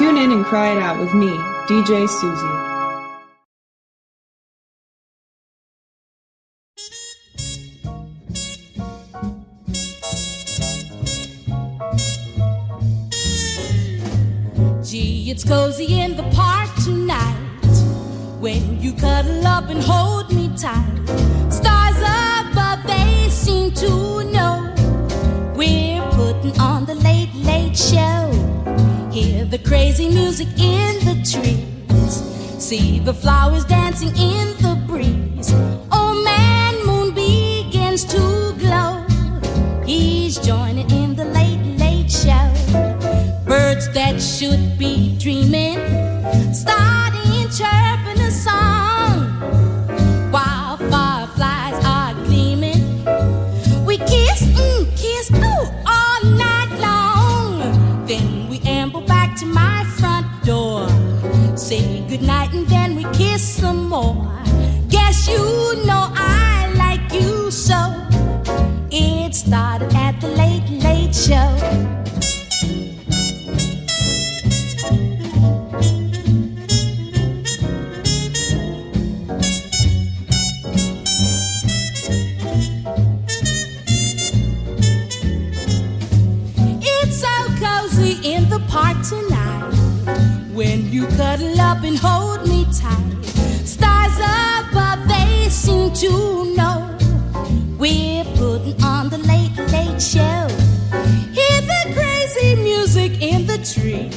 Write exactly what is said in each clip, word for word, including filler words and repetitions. Tune in and cry it out with me, D J Susie. It's cozy in the park tonight when you cuddle up and hold me tight. Stars above, they seem to know we're putting on the late, late show. Hear the crazy music in the trees, see the flowers dancing in the breeze. Oh man, moon begins to glow, he's joining in the late, late show. Birds that should be dreaming, starting chirping a song, while fireflies are gleaming. We kiss, mm, kiss, ooh, all night long. Then we amble back to my front door, say goodnight and then we kiss some more. Guess you know I like you so. It started at the late, late show. Park tonight when you cuddle up and hold me tight. Stars above, they seem to know we're putting on the late, late show. Hear the crazy music in the trees,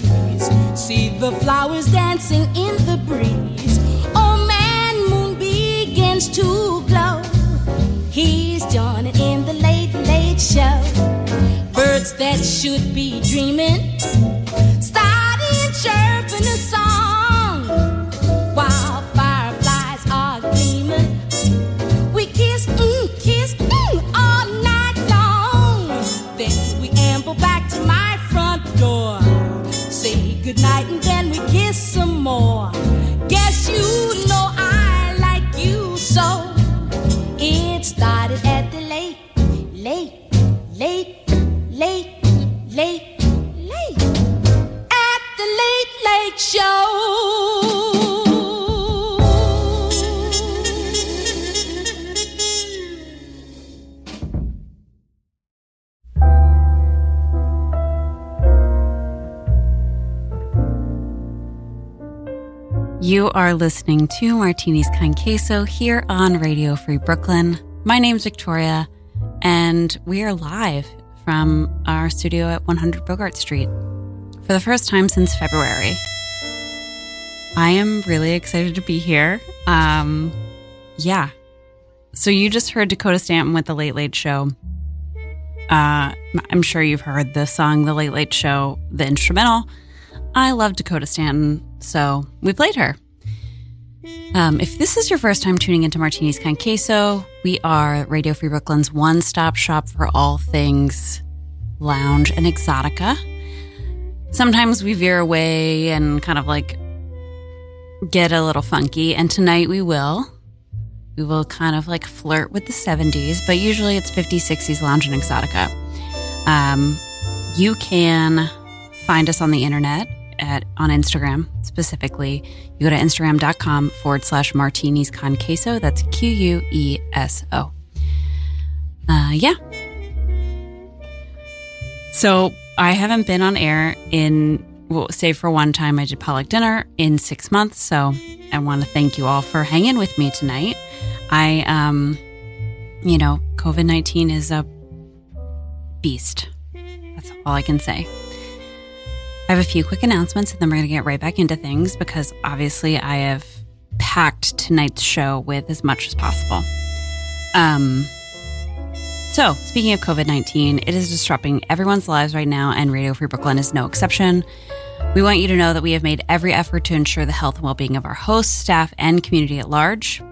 see the flowers dancing in the breeze. Oh man, moon begins to glow, he's joining in the late, late show. Birds that should be dreaming, starting chirping a song, while fireflies are gleaming. We kiss, mm, kiss, mm, all night long. Then we amble back to my front door, say goodnight and then we kiss some more. Guess you know I like you so. It started at the late, late, late, late, late, late, at the late, late show. You are listening to Martinis Con Queso here on Radio Free Brooklyn. My name's Victoria, and we are live from our studio at one hundred Bogart Street for the first time since February. I am really excited to be here. Um, yeah. So you just heard Dakota Staton with The Late Late Show. Uh, I'm sure you've heard the song The Late Late Show, the instrumental. I love Dakota Staton, so we played her. Um, if this is your first time tuning into Martinis Con Queso, we are Radio Free Brooklyn's one-stop shop for all things lounge and exotica. Sometimes we veer away and kind of like get a little funky, and tonight we will. We will kind of like flirt with the seventies, but usually it's fifties, sixties lounge and exotica. Um, you can find us on the internet. At, on Instagram specifically, you go to instagram.com forward slash martinis con queso. That's Q U E S O. Uh, yeah. So I haven't been on air in, well, save for one time I did Pollock Dinner, in six months. So I want to thank you all for hanging with me tonight. I, um, you know, COVID nineteen is a beast. That's all I can say. I have a few quick announcements and then we're going to get right back into things because obviously I have packed tonight's show with as much as possible. Um, so speaking of COVID nineteen, it is disrupting everyone's lives right now and Radio Free Brooklyn is no exception. We want you to know that we have made every effort to ensure the health and well-being of our hosts, staff, and community at large.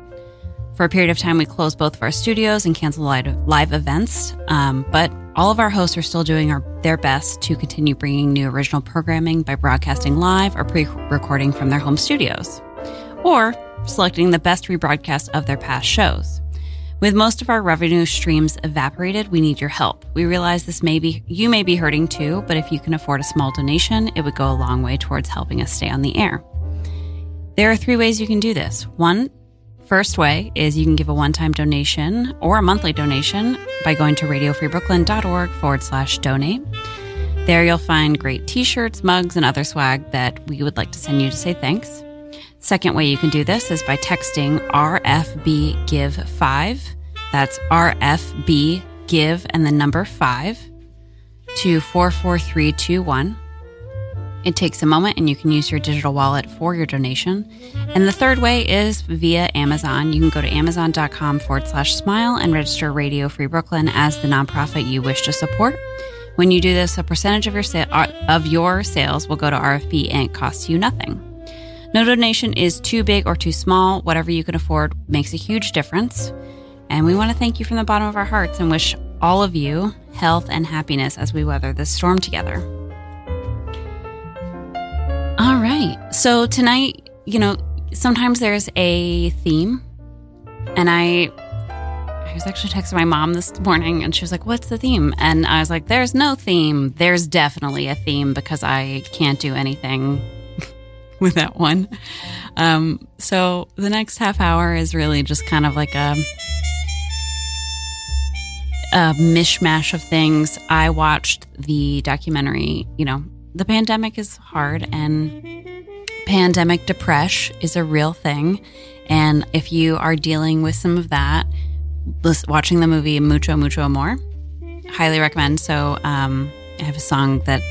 For a period of time, we closed both of our studios and canceled live, live events, um, but all of our hosts are still doing our, their best to continue bringing new original programming by broadcasting live or pre-recording from their home studios, or selecting the best rebroadcast of their past shows. With most of our revenue streams evaporated, we need your help. We realize this may be, you may be hurting too, but if you can afford a small donation, it would go a long way towards helping us stay on the air. There are three ways you can do this. One, first way is you can give a one-time donation or a monthly donation by going to radiofreebrooklyn.org forward slash donate. There you'll find great t-shirts, mugs, and other swag that we would like to send you to say thanks. Second way you can do this is by texting R F B give five, that's R F B give and the number five, to four four three two one. It takes a moment and you can use your digital wallet for your donation. And the third way is via Amazon. You can go to amazon.com forward slash smile and register Radio Free Brooklyn as the nonprofit you wish to support. When you do this, a percentage of your, sa- of your sales will go to R F B and it costs you nothing. No donation is too big or too small. Whatever you can afford makes a huge difference. And we want to thank you from the bottom of our hearts and wish all of you health and happiness as we weather this storm together. All right. So tonight, you know, sometimes there's a theme. And I I was actually texting my mom this morning and she was like, what's the theme? And I was like, there's no theme. There's definitely a theme because I can't do anything with that one. Um, so the next half hour is really just kind of like a, a mishmash of things. I watched the documentary, you know, the pandemic is hard and pandemic depression is a real thing. And if you are dealing with some of that, watching the movie Mucho Mucho Amor, highly recommend. So um, I have a song that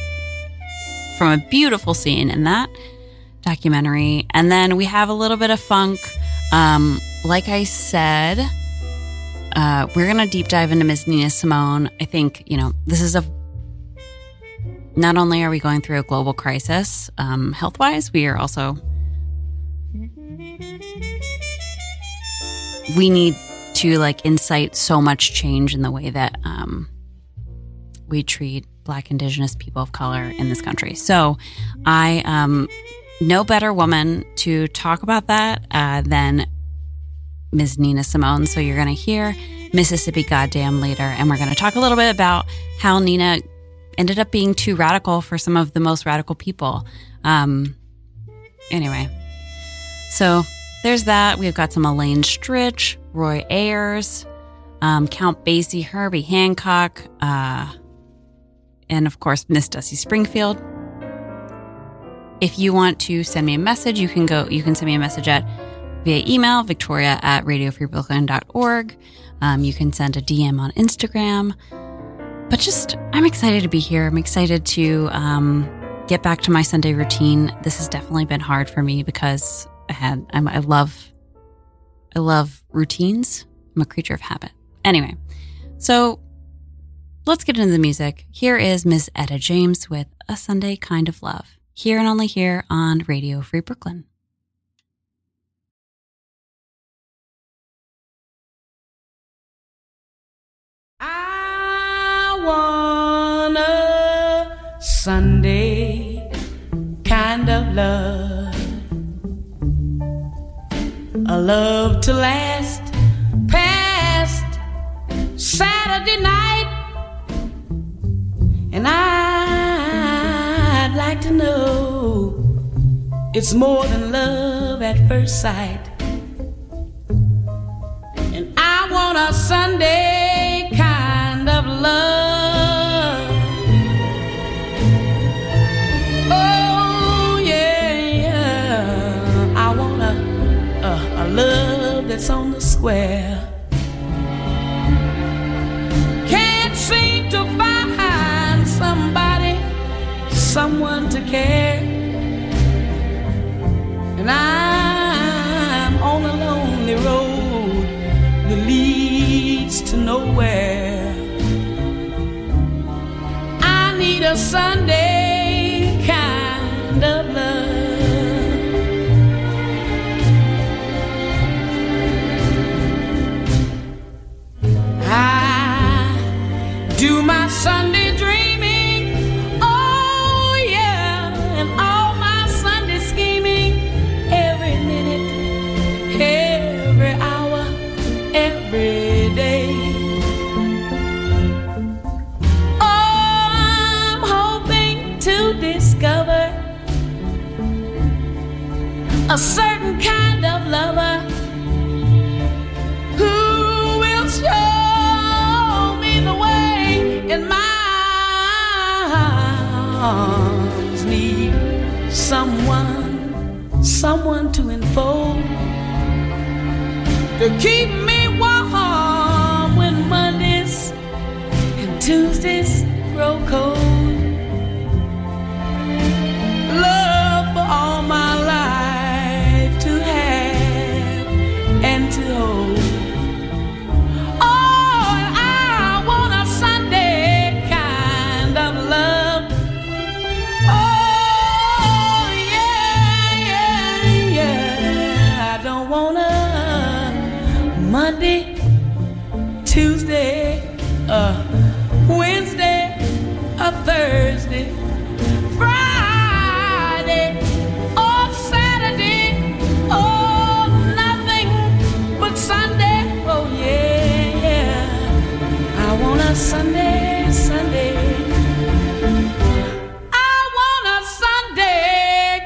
from a beautiful scene in that documentary. And then we have a little bit of funk. Um, like I said, uh, we're going to deep dive into Miz Nina Simone. I think, you know, this is a, not only are we going through a global crisis, um, health-wise, we are also, we need to like incite so much change in the way that um, we treat Black, Indigenous, people of color in this country. So I, um, no better woman to talk about that uh, than Miz Nina Simone. So you're going to hear Mississippi Goddamn later. And we're going to talk a little bit about how Nina ended up being too radical for some of the most radical people. Um, anyway, so there's that. We've got some Elaine Stritch, Roy Ayers, um, Count Basie, Herbie Hancock, uh, and of course, Miss Dusty Springfield. If you want to send me a message, you can go, you can send me a message at via email, victoria at radio free brooklyn dot org. Um, you can send a D M on Instagram. But just, I'm excited to be here. I'm excited to um, get back to my Sunday routine. This has definitely been hard for me because I had, I'm, I love, I love routines. I'm a creature of habit. Anyway, so let's get into the music. Here is Miss Etta James with A Sunday Kind of Love. Here and only here on Radio Free Brooklyn. I want a Sunday kind of love, a love to last past Saturday night, and I'd like to know it's more than love at first sight, and I want a Sunday kind of love. Love that's on the square, can't seem to find somebody, someone to care, and I'm on a lonely road that leads to nowhere. I need a Sunday kind of love. I do my Sunday dreaming, oh yeah, and all my Sunday scheming, every minute, every hour, every a certain kind of lover who will show me the way in my arms need someone, someone to enfold, to keep me warm when Mondays and Tuesdays grow cold. All my life to have and to hold. Oh, and I want a Sunday kind of love. Oh, yeah, yeah, yeah. I don't want a Monday, Tuesday, a Wednesday, a Thursday. Sunday, Sunday, I want a Sunday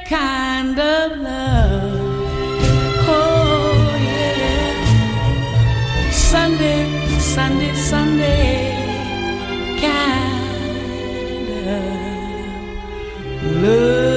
kind of love. Oh yeah, Sunday, Sunday, Sunday kind of love.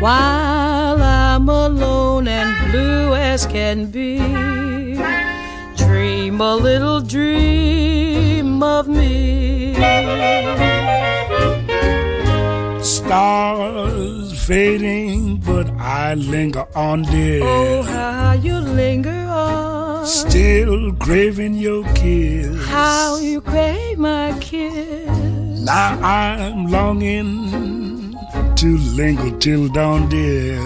While I'm alone and blue as can be, dream a little dream of me. Stars fading, but I linger on, dear. Oh, how you linger on. Still craving your kiss. How you crave my kiss. Now I'm longing to linger till dawn, dear.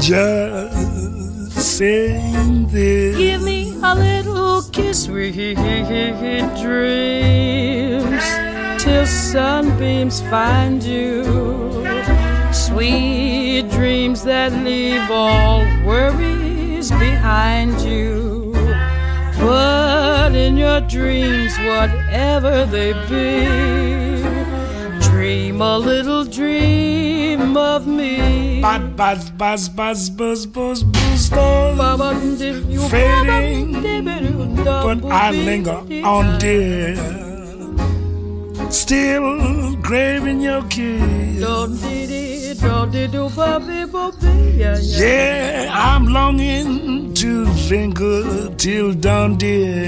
Just sing this. Give me a little kiss, sweet dreams, till sunbeams find you. Sweet dreams that leave all worries behind you. But in your dreams, whatever they be, dream a little dream of me. Buzz, buzz, buzz, buzz, buzz, buzz, buzz, buzz, fading, but I linger on, dear. Still craving your kiss. Yeah, I'm longing to linger till dawn, dear.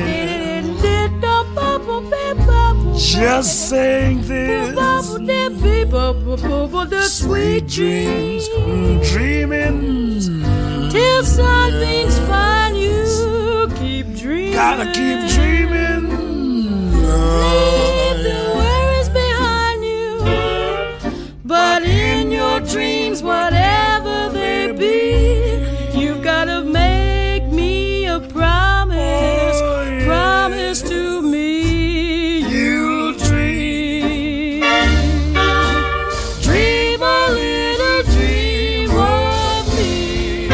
Just saying this. Sweet dreams, dreaming till something's fine. You keep dreaming. Gotta keep dreaming. Leave the worries behind you, but in your dreams, whatever they be, you've got to make me a promise, oh, yeah. Promise to me you'll dream, dream a little dream of me.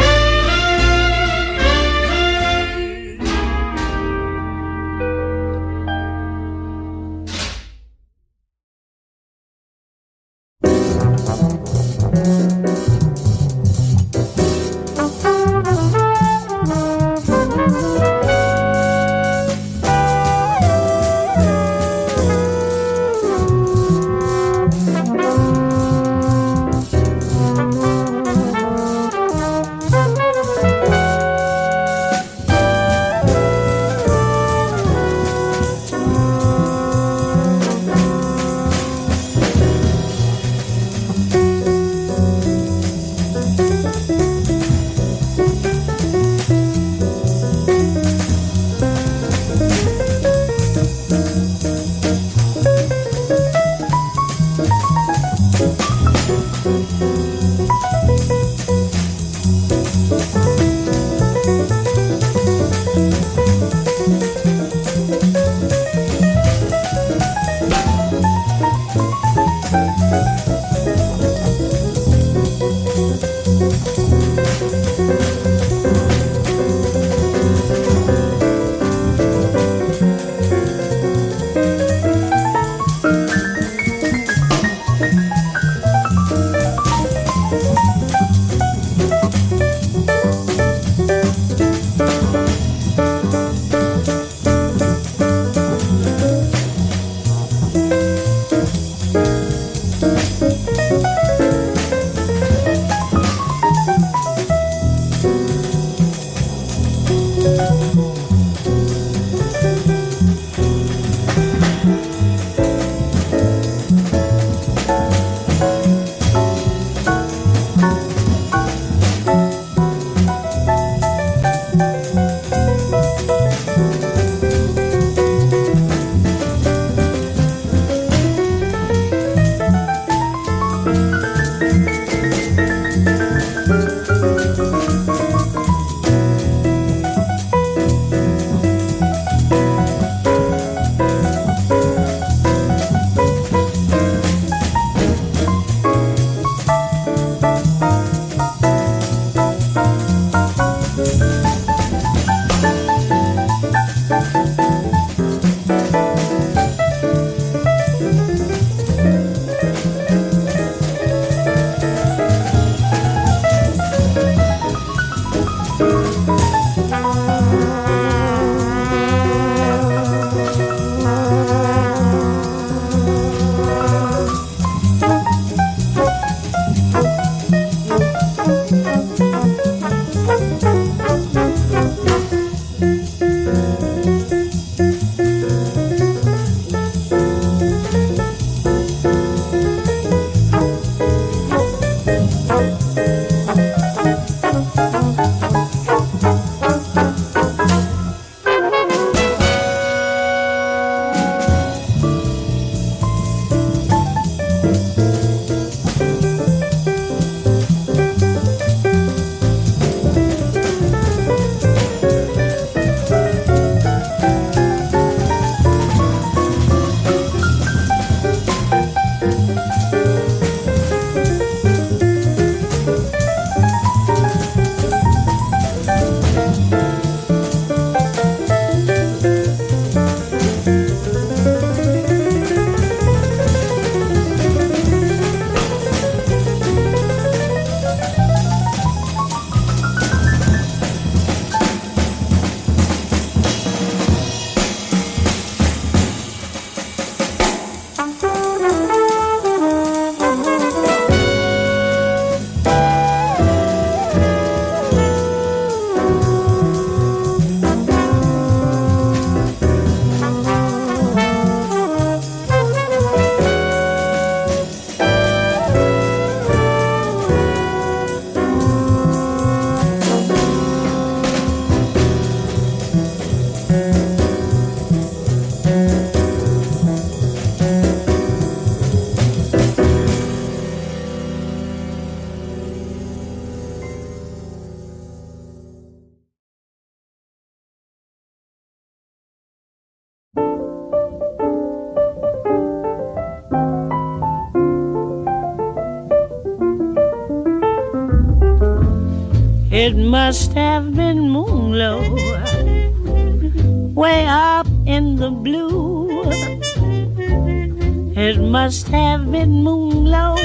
It must have been moonglow, way up in the blue. It must have been moonglow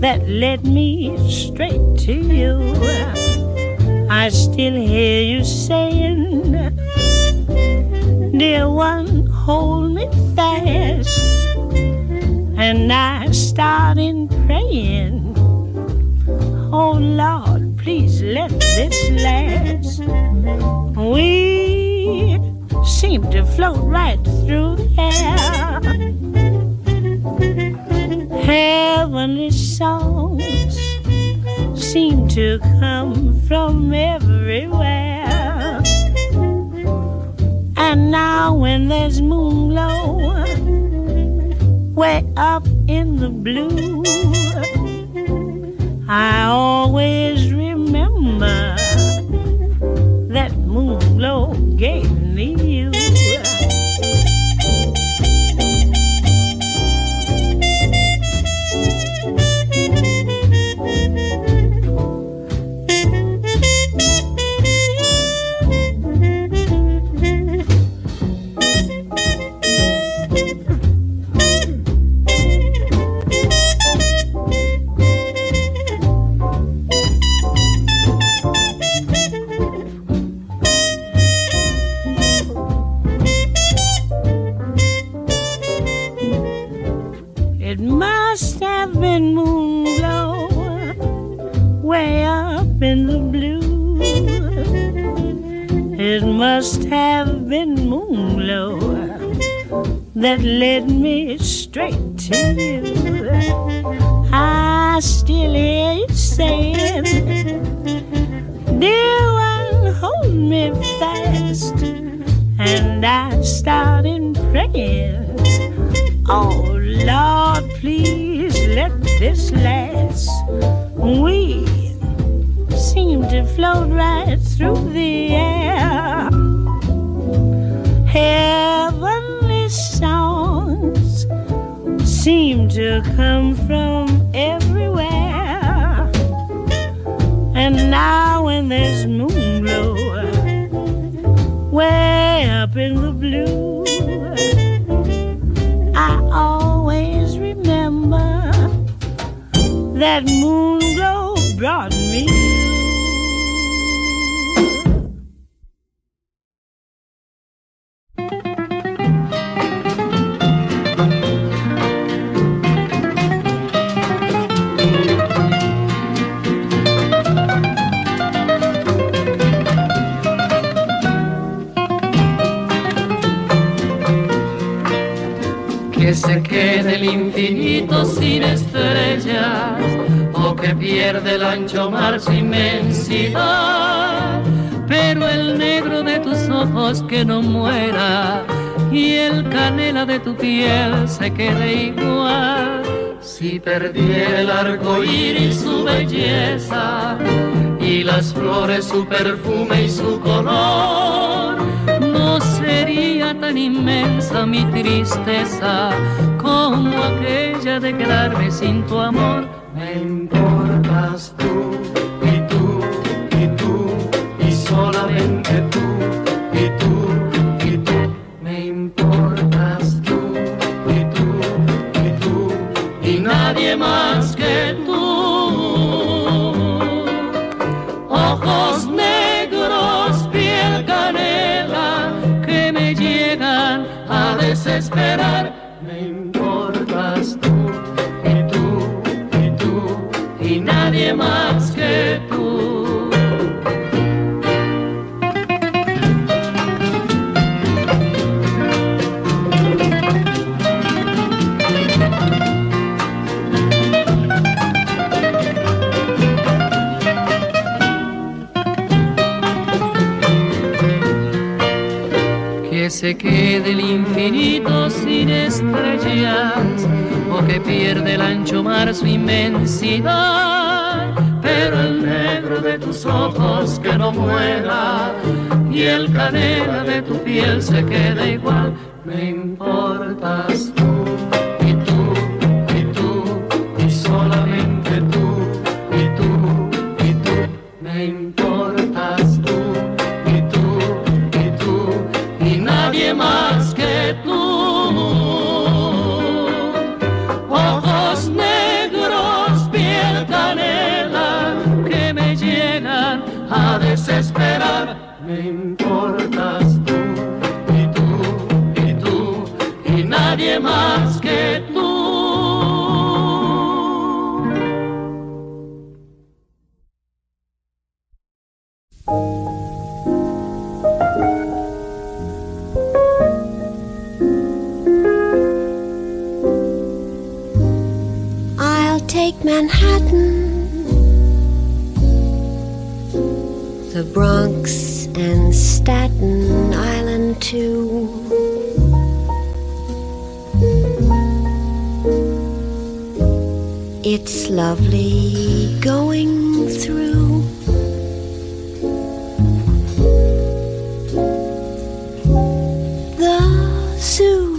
that led me straight to you. I still hear you saying, dear one, hold me fast. And I start in praying, oh Lord, please let this last. We seem to float right through the air. Heavenly songs seem to come from everywhere. And now when there's moonglow, way up in the blue, I always remember that moonglow gave me you. That led me straight to you. I still hear you saying, dear one, hold me fast. And I started praying, oh Lord, please let this last. We seem to float right through the air. Heaven songs seem to come from everywhere. And now when there's moonglow, way up in the blue, I always remember that moonglow brought me. Se quede el infinito sin estrellas, o que pierde el ancho mar su inmensidad, pero el negro de tus ojos que no muera y el canela de tu piel se quede igual. Si perdiera el arco iris su belleza y las flores su perfume y su color, no sería tan inmensa mi tristeza como aquella de quedarme sin tu amor. Me importas tú y tú y tú y solamente tú y tú y tú. Me importas tú y tú y tú y nadie más que tú. Ojos negros, piel canela, que me llegan a desesperar. Me importas tú y tú y tú y nadie más que tú. Se quede el infinito sin estrellas, o que pierde el ancho mar su inmensidad, pero el negro de tus ojos que no muera y el canela de tu piel se queda igual. Me importas tú y tú y tú y solamente tú y tú y tú nadie más que tú. I'll take Manhattan, the Bronx and Staten Island too. It's lovely going through the zoo.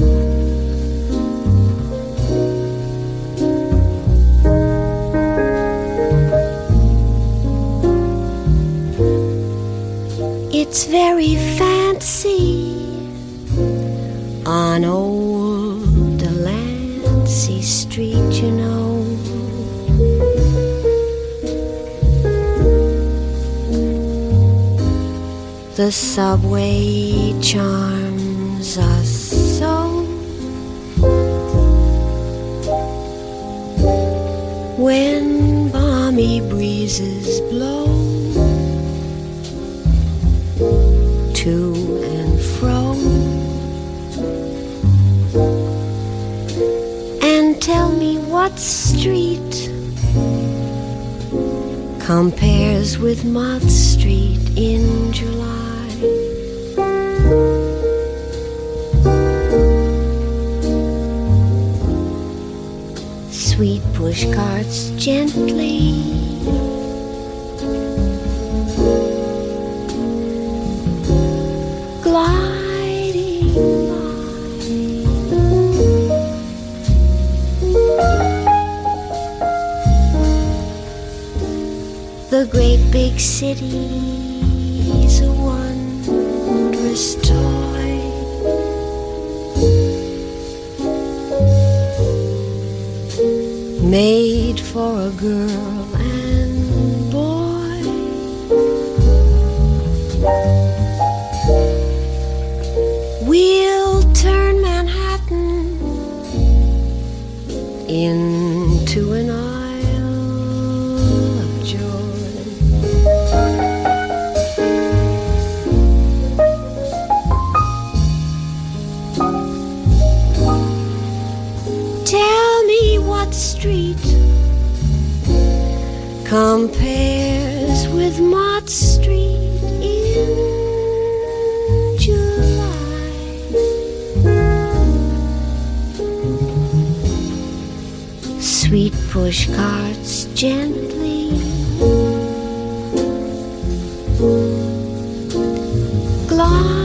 It's very fancy on old Delancey Street, you know. The subway charms us so when balmy breezes blow to and fro and tell me what street compares with Mott Street in July. Sweet pushcarts gently gliding by. The great big city's a wondrous toy. Made for a girl and boy. We'll turn Manhattan into an isle of joy. Tell me what street compares with Mott Street in July. Sweet pushcarts gently gliding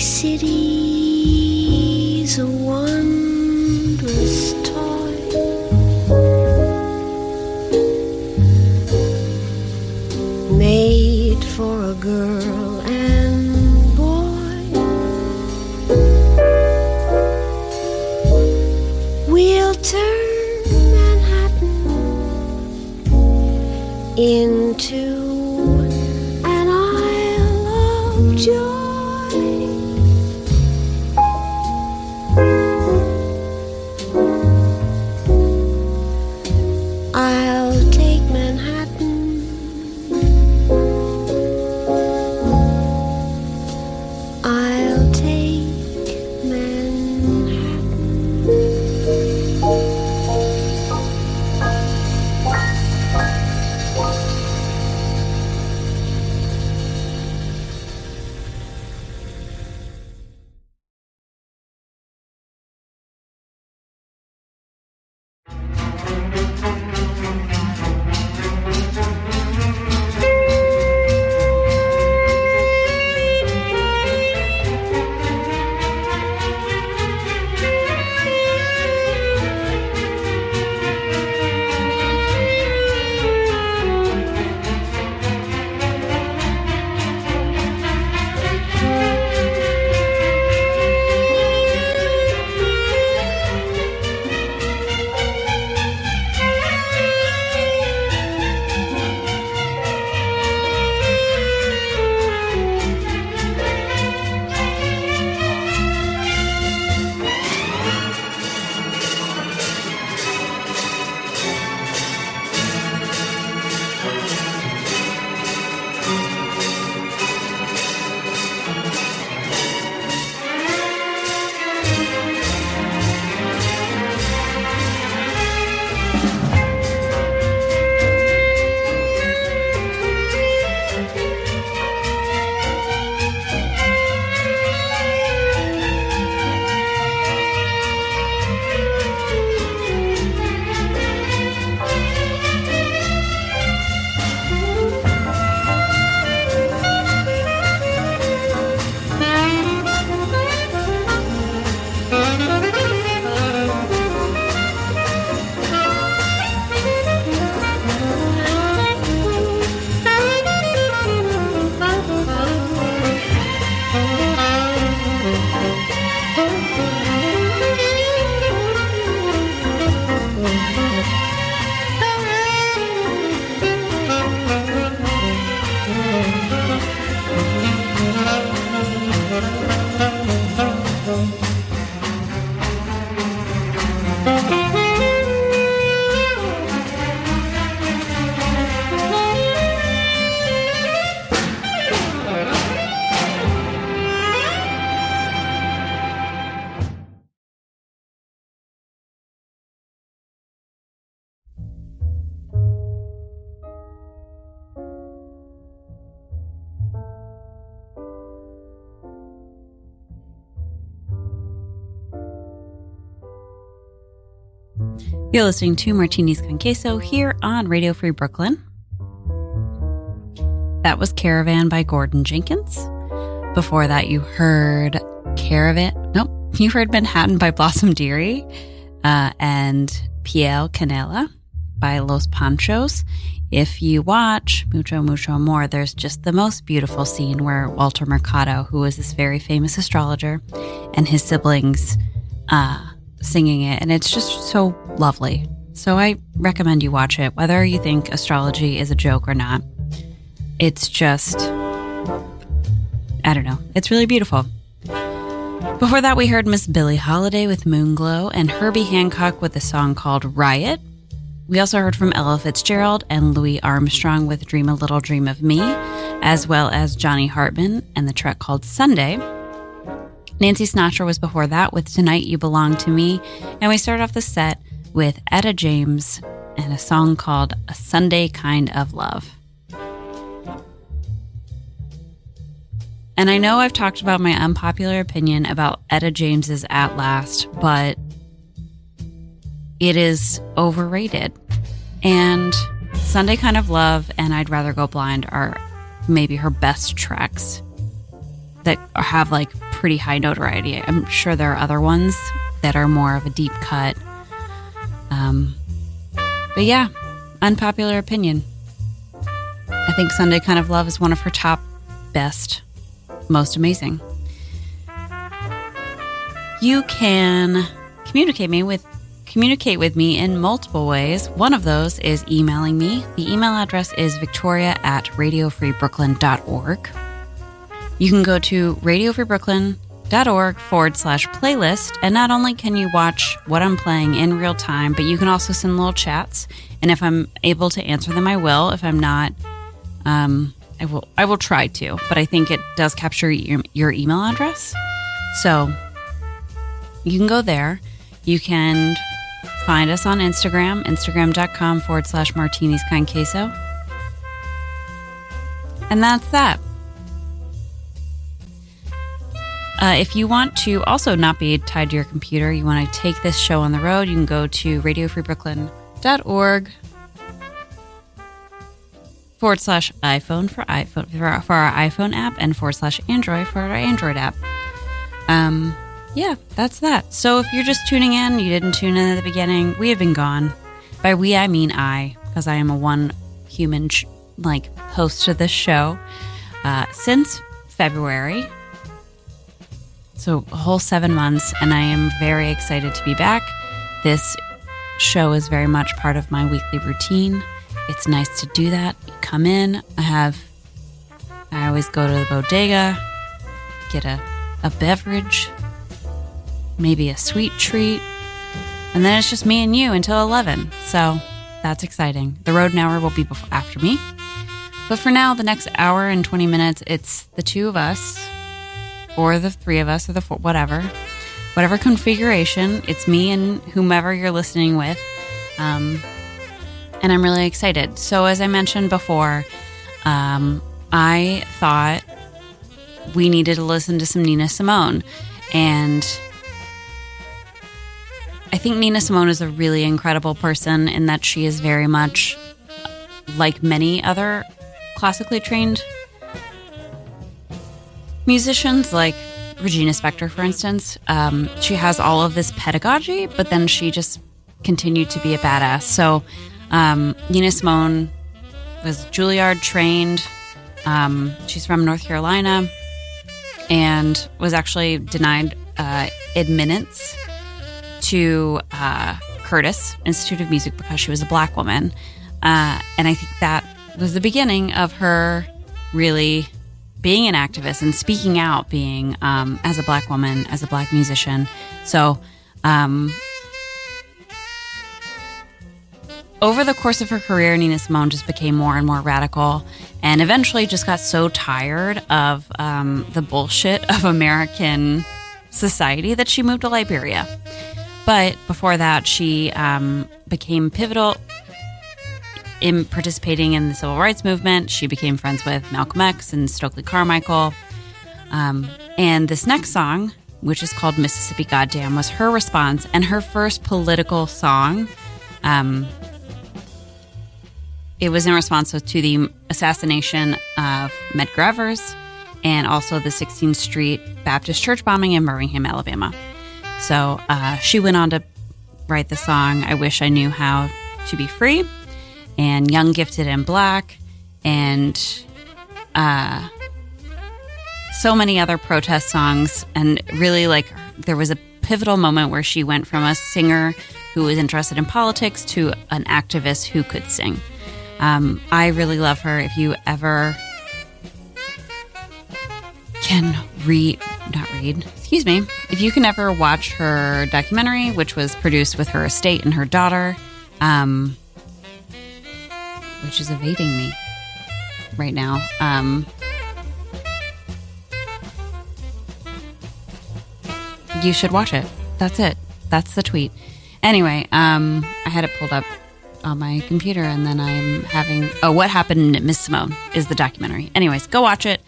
city's a wondrous toy. Made for a girl and boy. We'll turn Manhattan into an isle of joy. You're listening to Martinis Con Queso here on Radio Free Brooklyn. That was Caravan by Gordon Jenkins. Before that, you heard Caravan. Nope. You heard Manhattan by Blossom Dearie uh, and Piel Canela by Los Panchos. If you watch Mucho Mucho Amor, there's just the most beautiful scene where Walter Mercado, who was this very famous astrologer, and his siblings uh, singing it. And it's just so lovely. So I recommend you watch it, whether you think astrology is a joke or not. It's just, I don't know. It's really beautiful. Before that, we heard Miss Billie Holiday with Moonglow and Herbie Hancock with a song called Riot. We also heard from Ella Fitzgerald and Louis Armstrong with Dream a Little Dream of Me, as well as Johnny Hartman and the track called Sunday. Nancy Sinatra was before that with Tonight You Belong to Me. And we started off the set with Etta James and a song called A Sunday Kind of Love. And I know I've talked about my unpopular opinion about Etta James's At Last, but it is overrated. And Sunday Kind of Love and I'd Rather Go Blind are maybe her best tracks that have like pretty high notoriety. I'm sure there are other ones that are more of a deep cut. Um, but yeah, unpopular opinion. I think Sunday Kind of Love is one of her top, best, most amazing. You can communicate me with communicate with me in multiple ways. One of those is emailing me. The email address is victoria at radio free brooklyn dot org. You can go to radio free brooklyn dot org forward slash playlist, and not only can you watch what I'm playing in real time, but you can also send little chats, and if I'm able to answer them, I will. If I'm not, um, I will I will try to, but I think it does capture your, your email address. So you can go there. You can find us on Instagram, instagram.com forward slash martinis con queso. And that's that. Uh, if you want to also not be tied to your computer, you want to take this show on the road, you can go to radio free brooklyn dot org forward slash iPhone for iPhone for, for our iPhone app and forward slash Android for our Android app. Um, yeah, that's that. So if you're just tuning in, you didn't tune in at the beginning, we have been gone. By we, I mean I, because I am a one human sh- like host of this show uh, since February. So a whole seven months, and I am very excited to be back. This show is very much part of my weekly routine. It's nice to do that. You come in. I have, I always go to the bodega, get a, a beverage, maybe a sweet treat, and then it's just me and you until eleven. So that's exciting. The road and hour will be before, after me. But for now, the next hour and twenty minutes, it's the two of us. Or the three of us, or the four, whatever. Whatever configuration, it's me and whomever you're listening with. Um, and I'm really excited. So as I mentioned before, um, I thought we needed to listen to some Nina Simone. And I think Nina Simone is a really incredible person in that she is very much like many other classically trained musicians like Regina Spektor, for instance. Um, she has all of this pedagogy, but then she just continued to be a badass. So um, Nina Simone was Juilliard trained. Um, she's from North Carolina and was actually denied uh, admittance to uh, Curtis Institute of Music because she was a black woman. Uh, and I think that was the beginning of her really being an activist and speaking out, being um, as a black woman, as a black musician. So um, over the course of her career, Nina Simone just became more and more radical and eventually just got so tired of um, the bullshit of American society that she moved to Liberia. But before that, she um, became pivotal in participating in the civil rights movement. She became friends with Malcolm X and Stokely Carmichael. Um, and this next song, which is called Mississippi Goddamn, was her response and her first political song. Um, it was in response to the assassination of Medgar Evers and also the sixteenth Street Baptist Church bombing in Birmingham, Alabama. So uh, she went on to write the song I Wish I Knew How to Be Free and Young, Gifted, and Black, and uh, so many other protest songs. And really, like, there was a pivotal moment where she went from a singer who was interested in politics to an activist who could sing. Um, I really love her. If you ever can read, not read, excuse me, if you can ever watch her documentary, which was produced with her estate and her daughter, um, which is evading me right now. Um, you should watch it. That's it. That's the tweet. Anyway, um, I had it pulled up on my computer, and then I'm having... Oh, What Happened at Miss Simone is the documentary. Anyways, go watch it.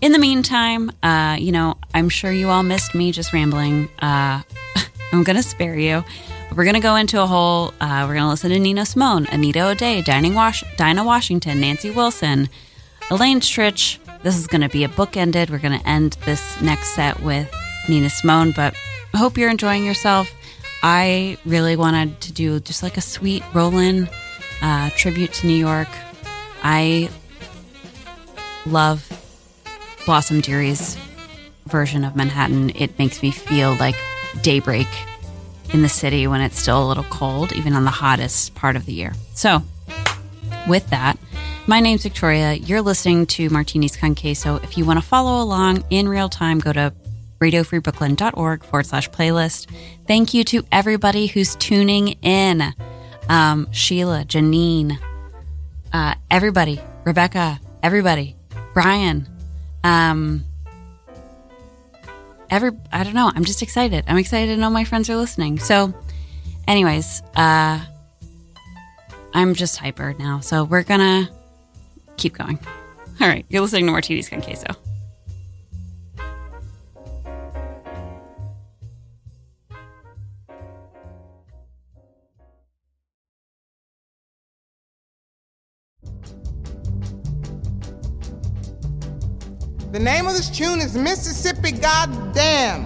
In the meantime, uh, you know, I'm sure you all missed me just rambling. Uh, I'm going to spare you. We're going to go into a whole, uh, we're going to listen to Nina Simone, Anita O'Day, Dinah Washington, Nancy Wilson, Elaine Stritch. This is going to be a bookended. We're going to end this next set with Nina Simone, but I hope you're enjoying yourself. I really wanted to do just like a sweet rollin' uh, tribute to New York. I love Blossom Dearie's version of Manhattan. It makes me feel like daybreak in the city when it's still a little cold, even on the hottest part of the year. So with that, my name's Victoria. You're listening to Martinis Con Queso. If you want to follow along in real time, go to radiofreebrooklyn.org forward slash playlist. Thank you to everybody who's tuning in. Um, Sheila, Janine, uh, everybody, Rebecca, everybody, Brian, um, Every, I don't know. I'm just excited. I'm excited to know my friends are listening. So anyways, uh, I'm just hyper now. So we're going to keep going. All right. You're listening to Martinis Con Queso. The name of this tune is Mississippi Goddamn.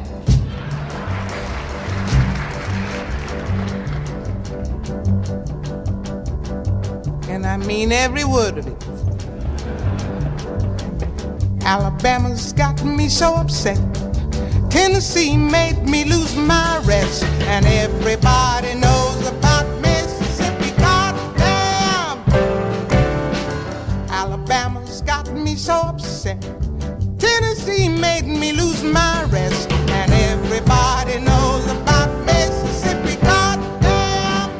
And I mean every word of it. Alabama's got me so upset. Tennessee made me lose my rest. And everybody knows about Mississippi Goddamn. Alabama's got me so upset. Tennessee made me lose my rest, and everybody knows about Mississippi Goddamn.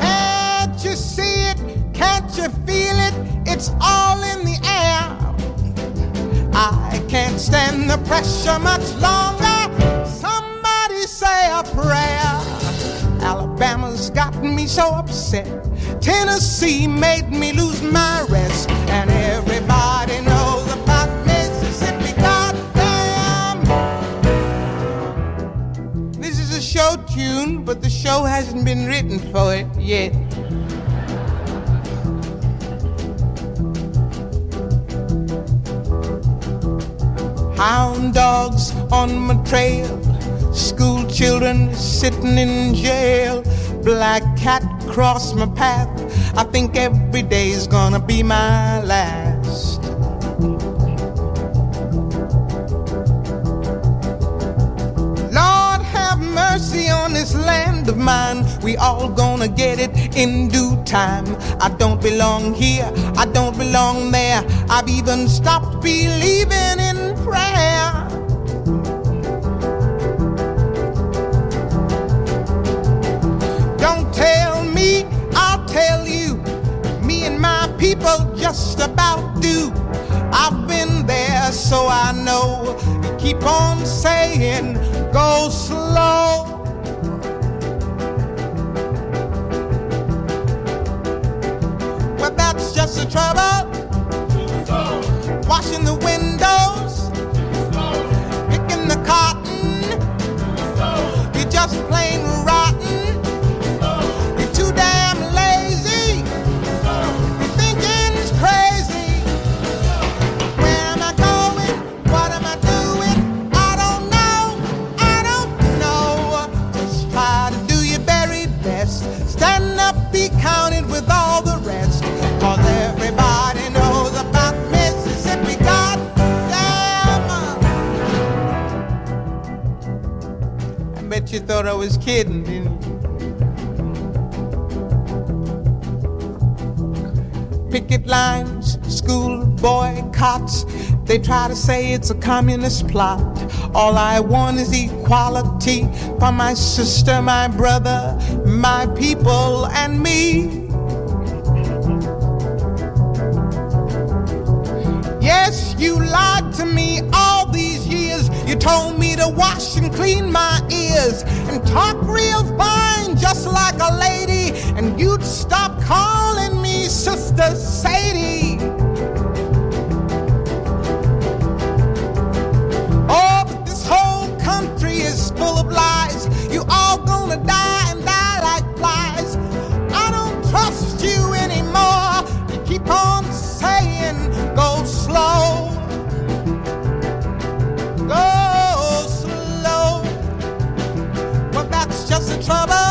Can't you see it? Can't you feel it? It's all in the air. I can't stand the pressure much longer. Somebody say a prayer. Alabama's got me so upset. Tennessee made me lose my rest, and everybody knows about Mississippi. Show tune, but the show hasn't been written for it yet. Hound dogs on my trail, school children sitting in jail, black cat crossed my path. I think every day's gonna be my last. Mercy on this land of mine, we all gonna get it in due time. I don't belong here, I don't belong there. I've even stopped believing in prayer. Don't tell me just about do. I've been there, so I know. You keep on saying, go slow. Well, that's just the trouble. Washing the windows, picking the cotton, you're just plain rotten, you're too damn lazy, your thinking's crazy. Where am I going? What am I doing? I don't know, I don't know. Just try to do your very best. Stand up, be counted with all the rest, 'cause everybody knows about Mississippi Goddamn. I bet you thought I was kidding, didn't you? Picket lines, school boycotts, they try to say it's a communist plot. All I want is equality for my sister, my brother, my people, and me. Yes, you lied to me all these years. You told me to wash and clean my ears and talk real fine just like a lady, and you'd stop calling me Sister Sadie. Oh, but this whole country is full of lies. You all gonna die and die like flies. I don't trust you anymore. You keep on saying go slow, go slow. Well, that's just the trouble.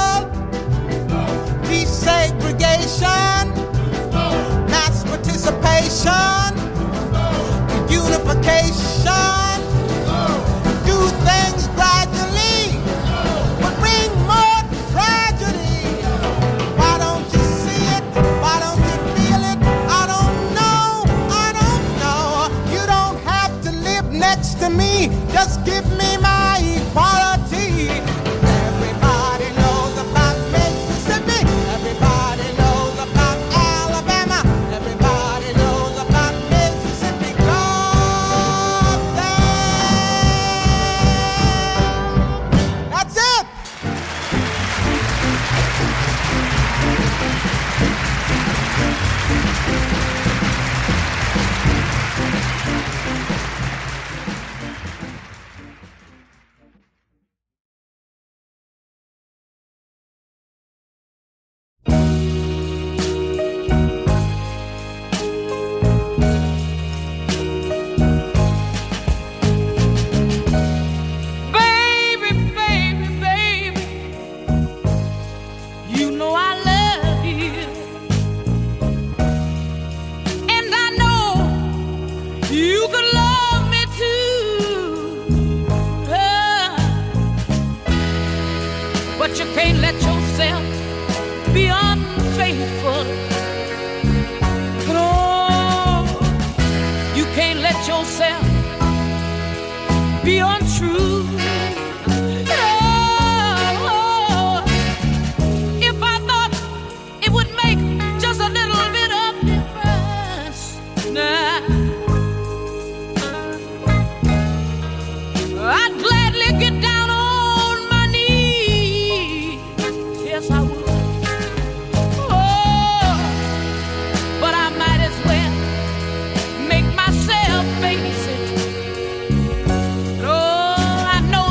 Desegregation, mass participation, unification. Do things gradually, but bring more tragedy. Why don't you see it? Why don't you feel it? I don't know, I don't know. You don't have to live next to me. Just give me my equality. Everybody knows about Mississippi. Everybody knows about Alabama. Everybody knows about Mississippi Goddamn. That's it. Baby, baby, baby, you know I love you, and I know you could love me too, uh, but you can't let yourself be unfaithful. No, you can't let yourself be untrue. Oh, if I thought it would make just a little bit of difference, nah, I'd gladly get down on my knees. Yes, I would. Oh, but I might as well make myself face it. No, I know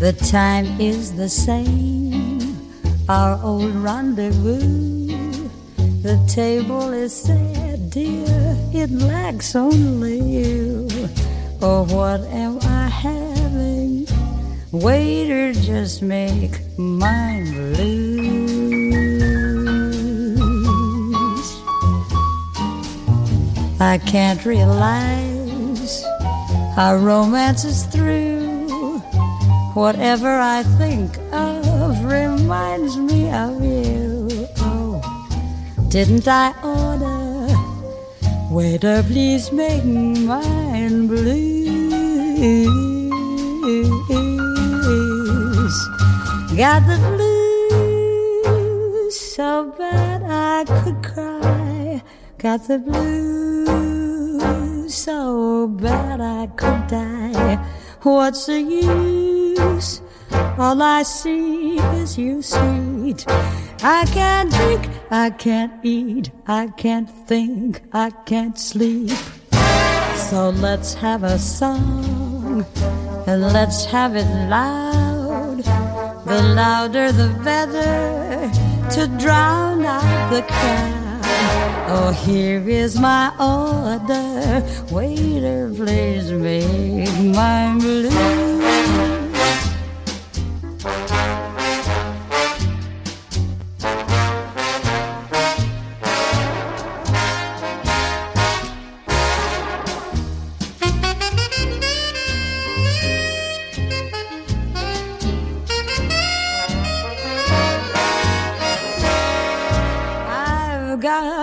The time is the same, our old rendezvous. The table is set, dear, it lacks only you. Oh, what am I having? Waiter, just make mine blues. I can't realize our romance is through. Whatever I think of reminds me of you. Oh, didn't I order? Waiter, please make mine blues. Got the blues so bad I could cry. Got the blues so bad I could die. What's the use? All I see is you, sweet. I can't drink, I can't eat, I can't think, I can't sleep. So let's have a song, and let's have it loud. The louder the better, to drown out the crowd. Oh, here is my order, waiter, please make my blues.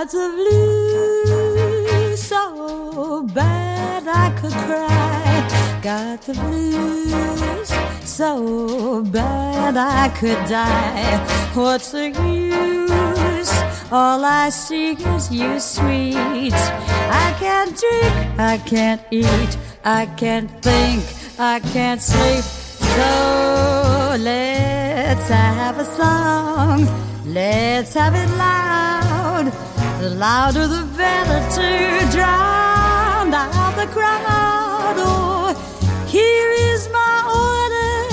clouds of blue, so bad I could cry. Got the blues, so bad I could die. What's the use? All I see is you, sweet. I can't drink, I can't eat, I can't think, I can't sleep. So let's have a song. Let's have it loud, the louder the better, to drown out the crowd. Oh, here is my order,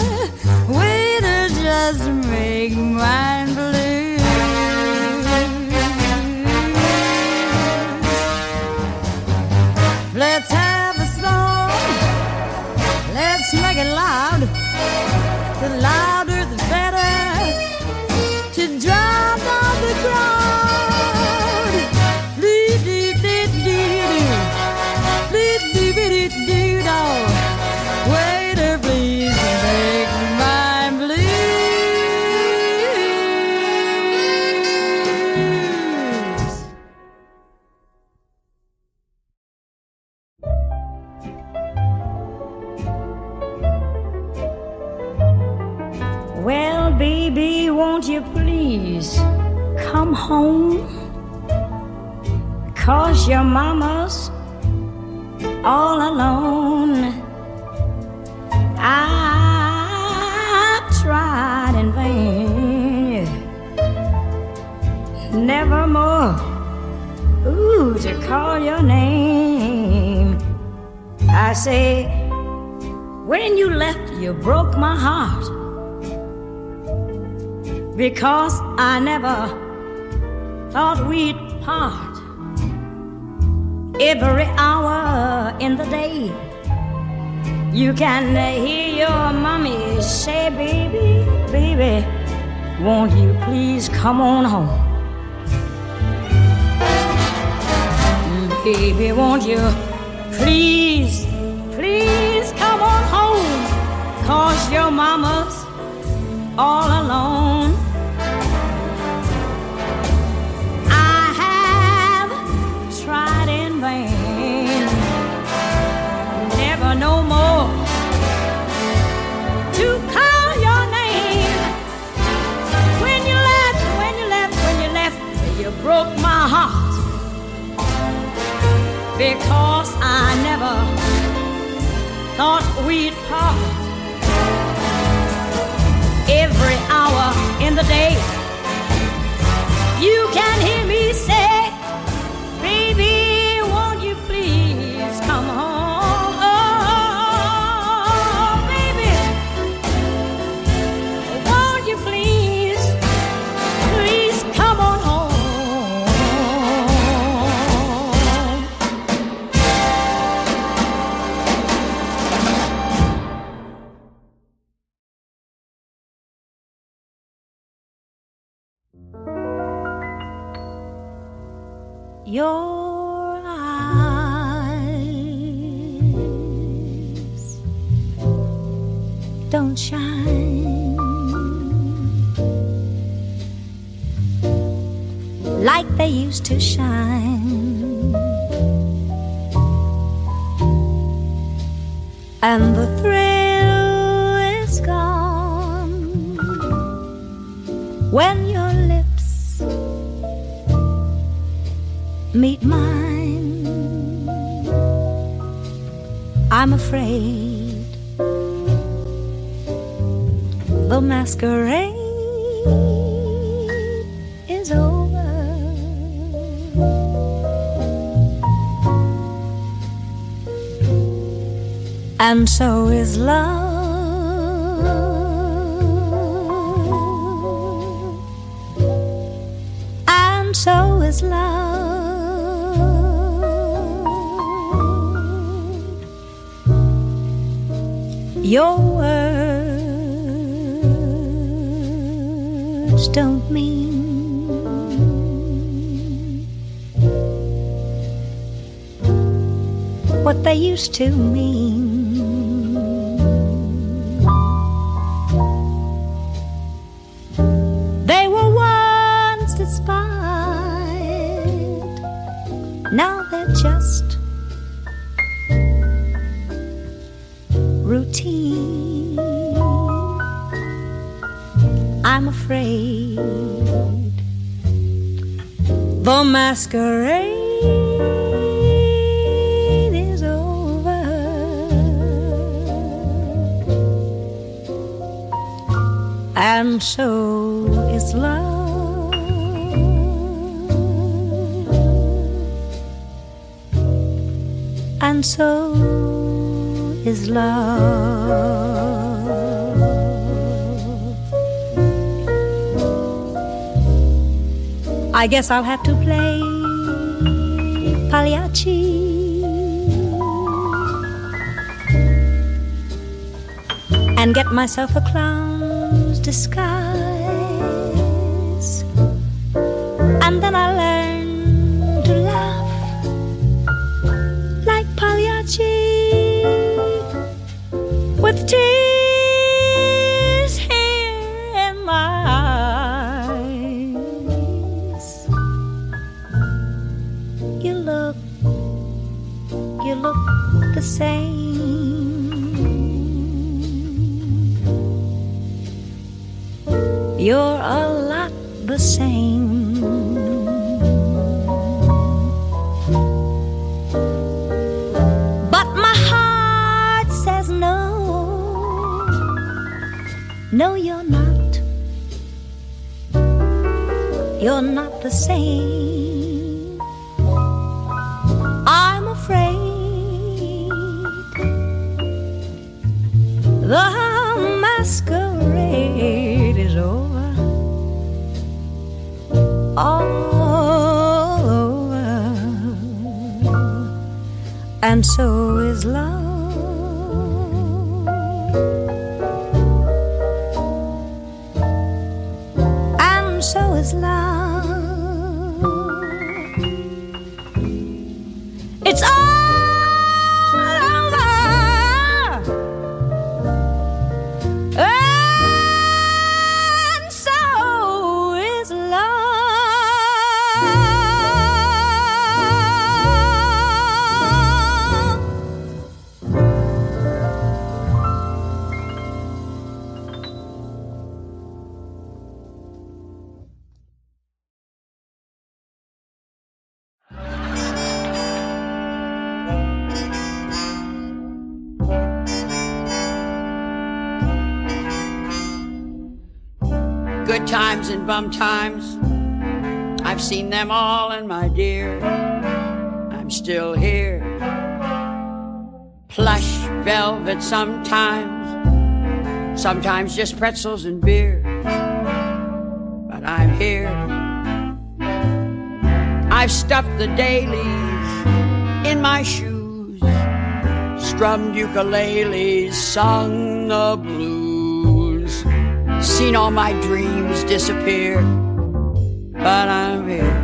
waiter, just make mine blue. Let's have a song, let's make it loud, the louder the better. Drown out the crowd. Bleed, bleed, bleed, bleed, bleed, bleed, bleed, oh. Waiter, please make my blues. Well, baby, won't you please come home, cause your mama's all alone. I've tried in vain, never more, ooh, to call your name. I say, when you left, you broke my heart, because I never thought we'd part. Every hour in the day, you can hear your mommy say, baby, baby, won't you please come on home? Baby, won't you please, please come on home, cause your mama's all alone. No more to call your name. When you left, when you left, when you left, you broke my heart, because I never thought we'd part. Every hour in the day, you can hear me say, baby, won't you please come home? Your eyes don't shine like they used to shine, and the thrill is gone when your lips meet mine. I'm afraid the masquerade is over. And so is love. And so is love. Your words don't mean what they used to mean. They were once despised eighteen, I'm afraid the masquerade is over. And so is love. And so is love. I guess I'll have to play Pagliacci. And get myself a clown's disguise. And then I'll learn to laugh like Pagliacci. With tears here in my eyes, you look, you look the same. You're a lot the same. But my heart says no. No, you're not. You're not the same. I'm afraid the masquerade is over. All over. And so is love. So is love. It's all over. And so is love. And bum times, I've seen them all, and my dear, I'm still here. Plush velvet sometimes, sometimes just pretzels and beer, but I'm here. I've stuffed the dailies in my shoes, strummed ukuleles, sung the blues. Seen all my dreams disappear, but I'm here.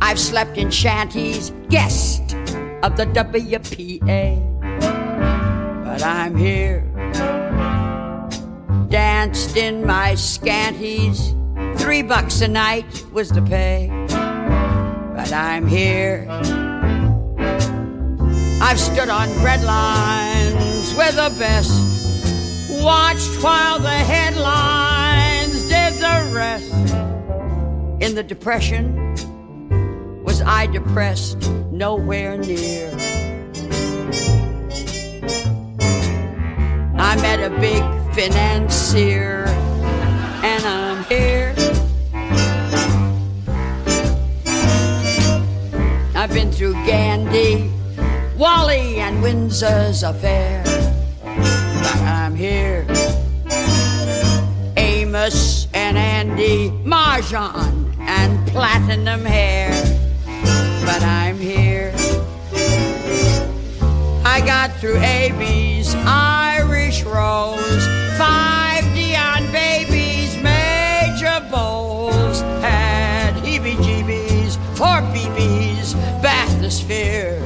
I've slept in shanties, guest of the W P A, but I'm here. Danced in my scanties, three bucks a night was the pay, but I'm here. I've stood on bread lines with the best, watched while the headlines did the rest. In the Depression, was I depressed? Nowhere near. I met a big financier, and I'm here. I've been through Gandhi, Wally and Windsor's affair, but I'm here. Amos and Andy, Marjan and platinum hair, but I'm here. I got through A B's, Irish Rose, five Dion babies, Major Bowles, had heebie-jeebies, four B B's, bathysphere.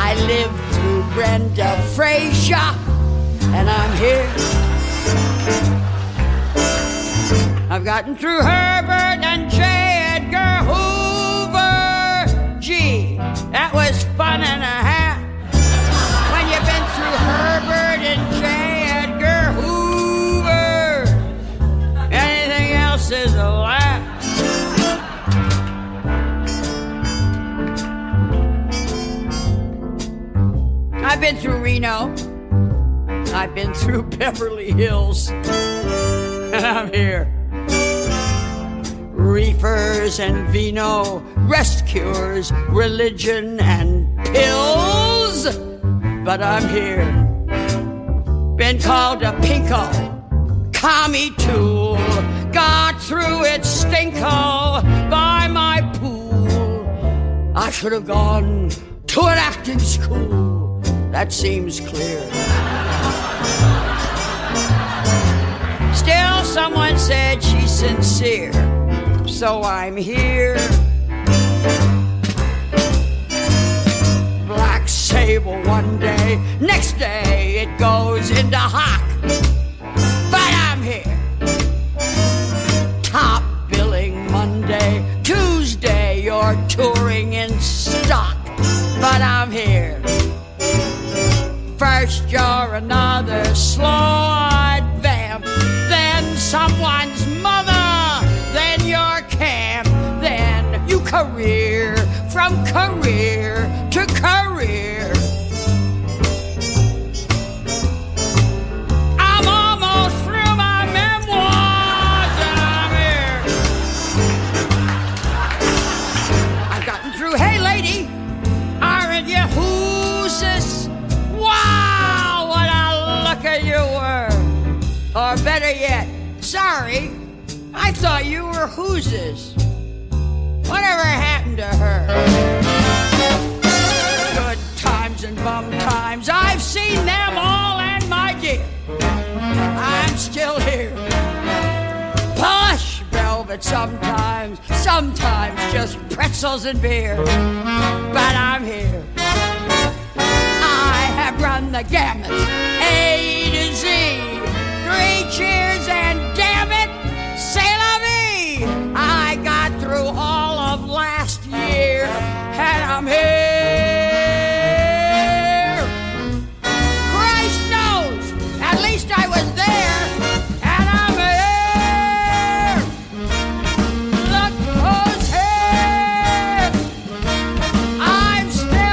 I lived through Brenda Fraser, and I'm here. I've gotten through Herbert and J. Edgar Hoover. been through Reno. I've been through Beverly Hills. And I'm here. Reefers and vino, rest cures, religion and pills. But I'm here. Been called a pinko, commie tool. Got through its stinko by my pool. I should have gone to an acting school. That seems clear. Still, someone said she's sincere. So I'm here. Black sable one day, next day it goes into hock. But I'm here. Top billing Monday, Tuesday you're touring in stock. But I'm here. First you're another slow vamp, then someone's mother, then your camp, then you career from career to career. I'm almost through my memoirs and I'm here. I've gotten through, hey lady, aren't you who's? Wow, what a looker you were. Or better yet, sorry, I thought you were hooses. Whatever happened to her? Good times and bum times, I've seen them all, and my dear, I'm still here. Plush velvet sometimes, sometimes just pretzels and beer. But I'm here. I have run the gamut, A to Z, three cheers and damn it, c'est la vie. I got through all of last year, and I'm here. Christ knows, at least I was there, and I'm here. Look who's here. I'm still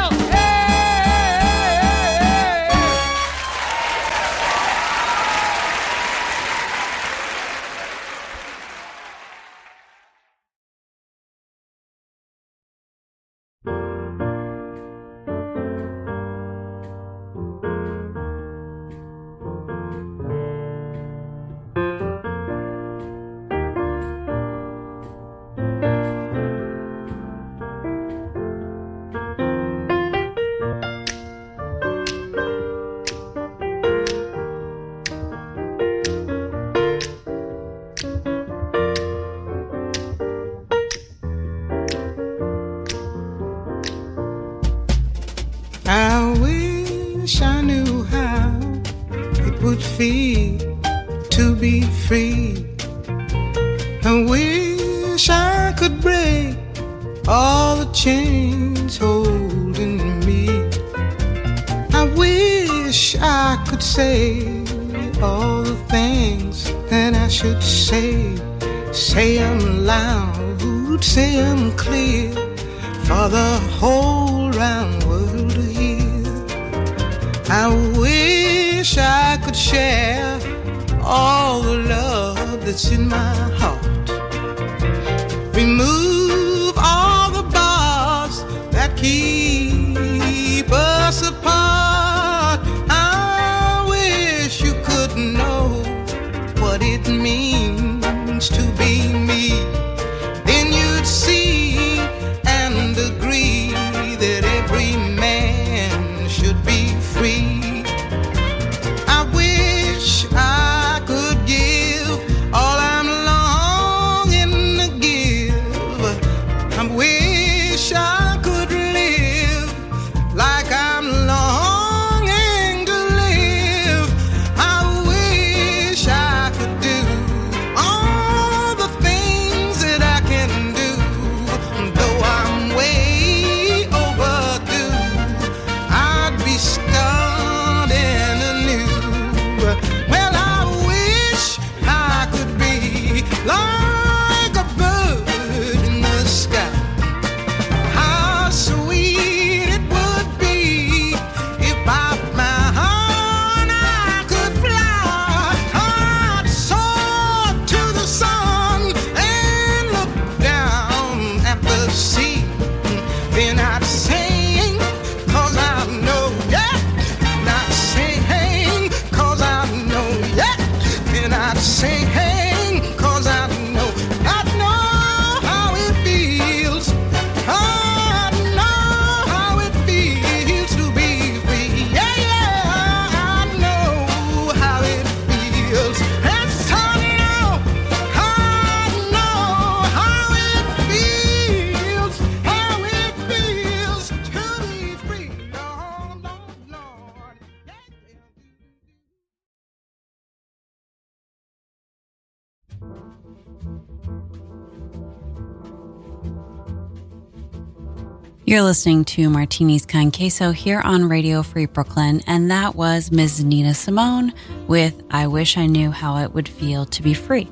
You're listening to Martinis Con Queso here on Radio Free Brooklyn, and that was Miz Nina Simone with I Wish I Knew How It Would Feel to Be Free.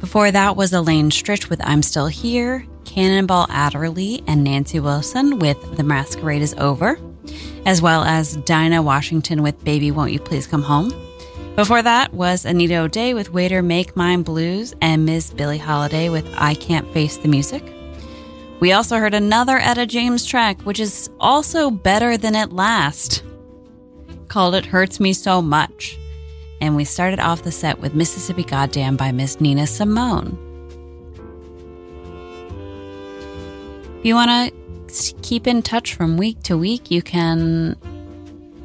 Before that was Elaine Stritch with I'm Still Here, Cannonball Adderley and Nancy Wilson with The Masquerade Is Over, as well as Dinah Washington with Baby Won't You Please Come Home. Before that was Anita O'Day with Waiter Make Mine Blues and Miz Billie Holiday with I Can't Face the Music. We also heard another Etta James track, which is also better than it last, called It Hurts Me So Much. And we started off the set with Mississippi Goddamn by Miss Nina Simone. If you want to keep in touch from week to week, you can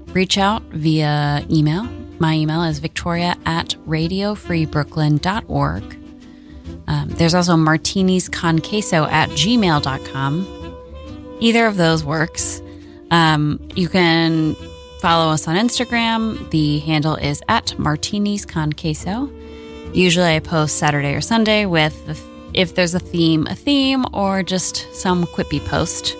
reach out via email. My email is victoria at radio free brooklyn dot org. Um, there's also martinisconqueso at gmail dot com. Either of those works. Um, you can follow us on Instagram. The handle is at martinisconqueso. Usually I post Saturday or Sunday with, the, if there's a theme, a theme, or just some quippy post.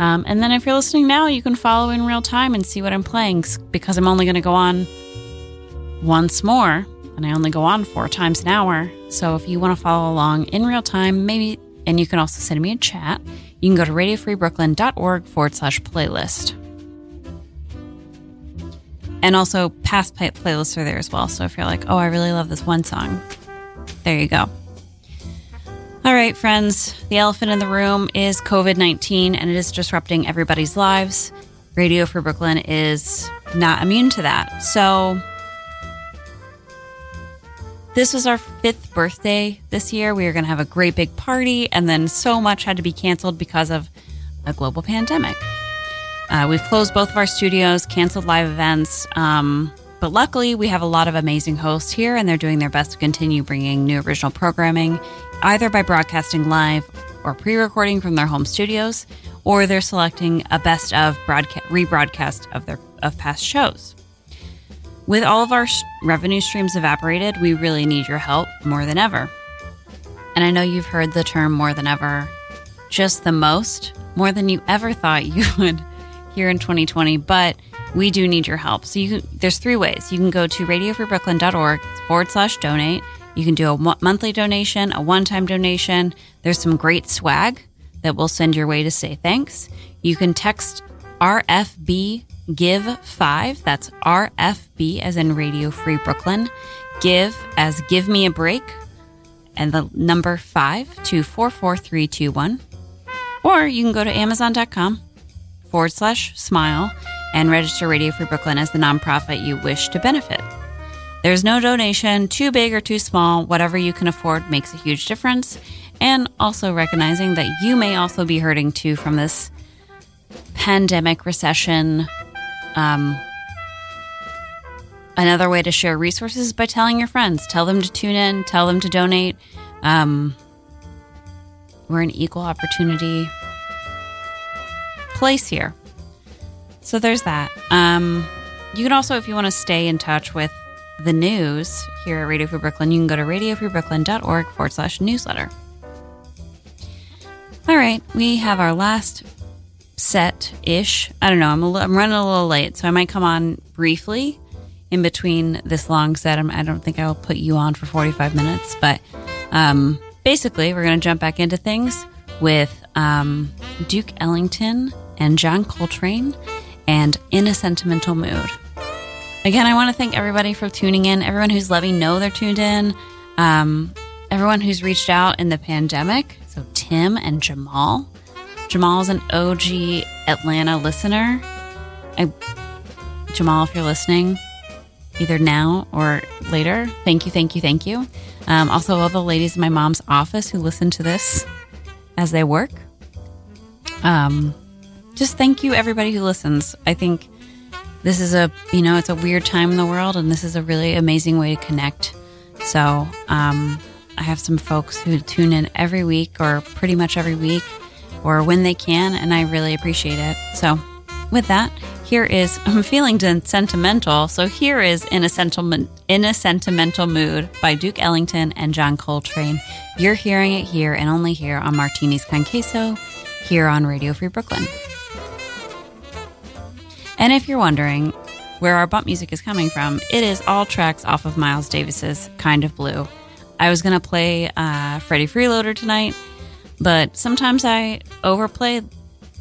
Um, and then if you're listening now, you can follow in real time and see what I'm playing, because I'm only going to go on once more. And I only go on four times an hour. So if you want to follow along in real time, maybe, and you can also send me a chat, you can go to radio free brooklyn dot org forward slash playlist. And also past play- playlists are there as well. So if you're like, oh, I really love this one song, there you go. All right, friends, the elephant in the room is covid nineteen, and it is disrupting everybody's lives. Radio Free Brooklyn is not immune to that. So this was our fifth birthday this year. We were going to have a great big party, and then so much had to be canceled because of a global pandemic. Uh, we've closed both of our studios, canceled live events, um, but luckily we have a lot of amazing hosts here, and they're doing their best to continue bringing new original programming, either by broadcasting live or pre-recording from their home studios, or they're selecting a best of broadca- rebroadcast of their of past shows. With all of our revenue streams evaporated, we really need your help more than ever. And I know you've heard the term more than ever, just the most, more than you ever thought you would here in twenty twenty, but we do need your help. So you can, there's three ways. You can go to radio free brooklyn dot org forward slash donate. You can do a monthly donation, a one-time donation. There's some great swag that we'll send your way to say thanks. You can text R F B Give five, that's R F B as in Radio Free Brooklyn, give as give me a break, and the number five to four four three two one. Or you can go to amazon dot com forward slash smile and register Radio Free Brooklyn as the nonprofit you wish to benefit. There's no donation too big or too small. Whatever you can afford makes a huge difference. And also recognizing that you may also be hurting too from this pandemic recession. Um, another way to share resources is by telling your friends. Tell them to tune in. Tell them to donate. Um, we're an equal opportunity place here. So there's that. Um, you can also, if you want to stay in touch with the news here at Radio Free Brooklyn, you can go to radio free brooklyn dot org forward slash newsletter. All right. We have our last set-ish. I don't know. I'm, a li- I'm running a little late, so I might come on briefly in between this long set. I'm, I don't think I will put you on for forty-five minutes, but um, basically, we're going to jump back into things with um, Duke Ellington and John Coltrane and In a Sentimental Mood. Again, I want to thank everybody for tuning in, everyone who's let me know they're tuned in, um, everyone who's reached out in the pandemic. So Tim and Jamal. Jamal's an O G Atlanta listener. I, Jamal, if you're listening, either now or later, thank you, thank you, thank you. Um, also, all the ladies in my mom's office who listen to this as they work. Um, just thank you, everybody who listens. I think this is a, you know, it's a weird time in the world, and this is a really amazing way to connect. So um, I have some folks who tune in every week or pretty much every week, or when they can, and I really appreciate it. So with that, Here is, I'm feeling sentimental, so here is In a Sentimental, in a Sentimental Mood by Duke Ellington and John Coltrane. You're hearing it here and only here on Martinis Con Queso, here on Radio Free Brooklyn. And if you're wondering where our bump music is coming from, it is all tracks off of Miles Davis's Kind of Blue. I was going to play uh, Freddie Freeloader tonight, but sometimes I overplay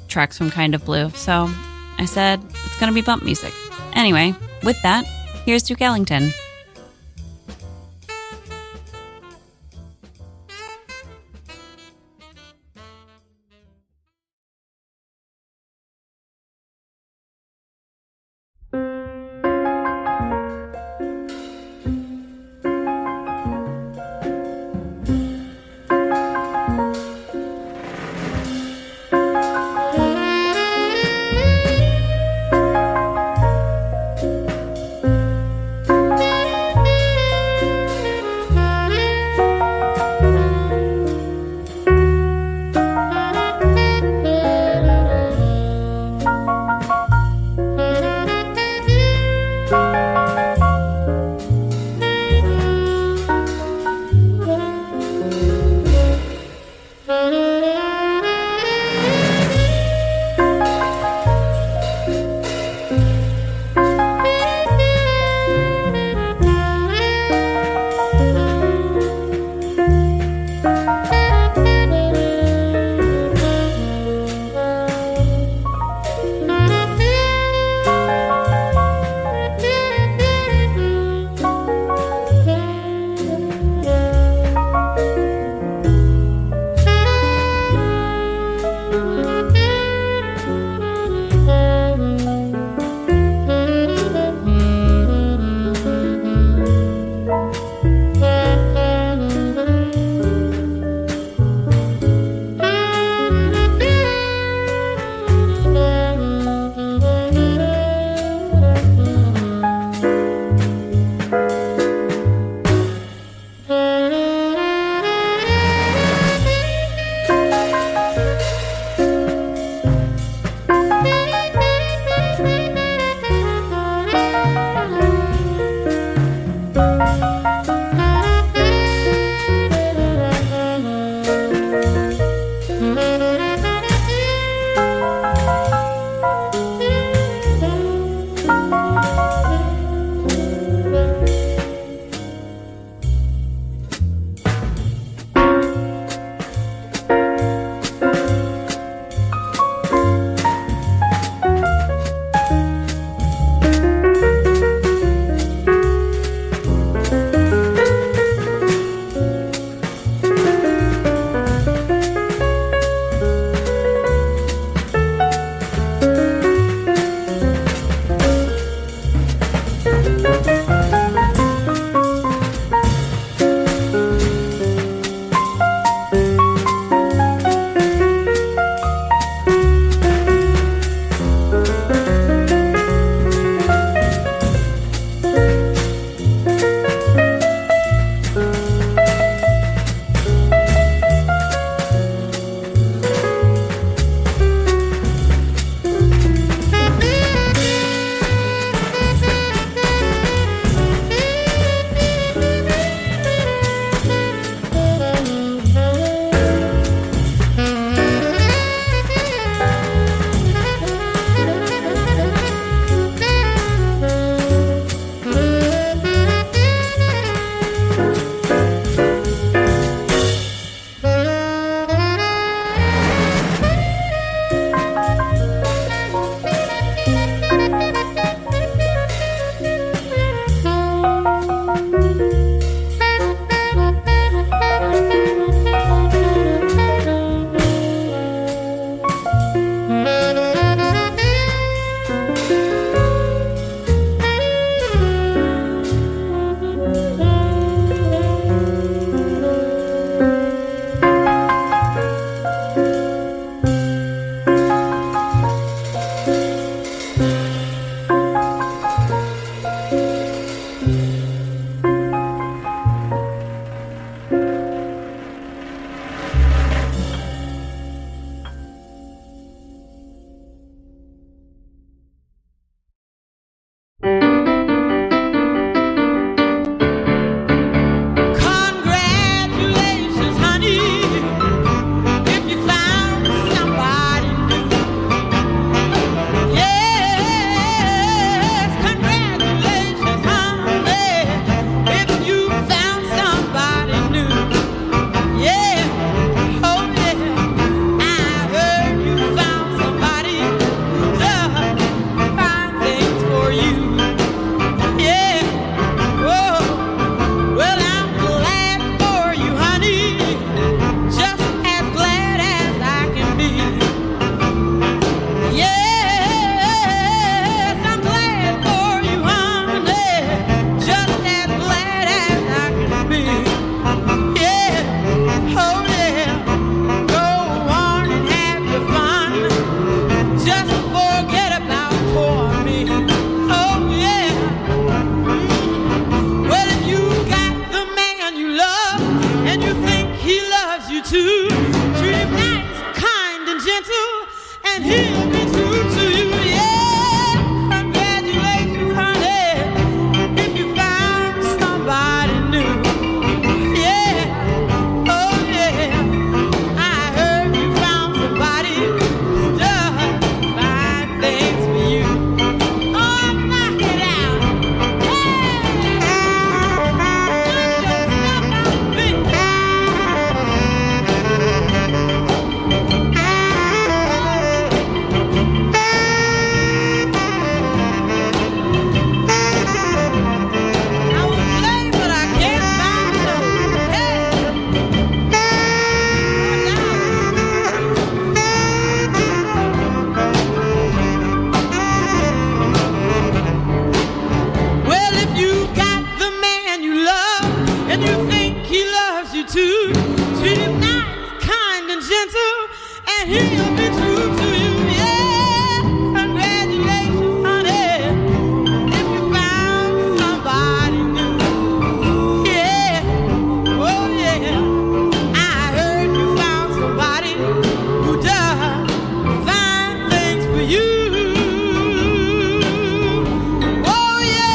tracks from Kind of Blue, so I said it's going to be bump music. Anyway, with that, here's Duke Ellington. Thank you. to. Treat him nice, kind, and gentle, and he'll be true to you. Yeah, congratulations, honey, if you found somebody new. Yeah, oh yeah, I heard you found somebody who does fine things for you. Oh, knock it out. Hey, knock yourself out. I was late, but I can't find no. Hey, well, if you got the man you love and you think he loves you too, treat him nice, kind, and gentle, and he'll be true to you. Yeah, congratulations, honey, if you found somebody new. Yeah, oh yeah, I heard you found somebody who does fine things for you. Oh yeah.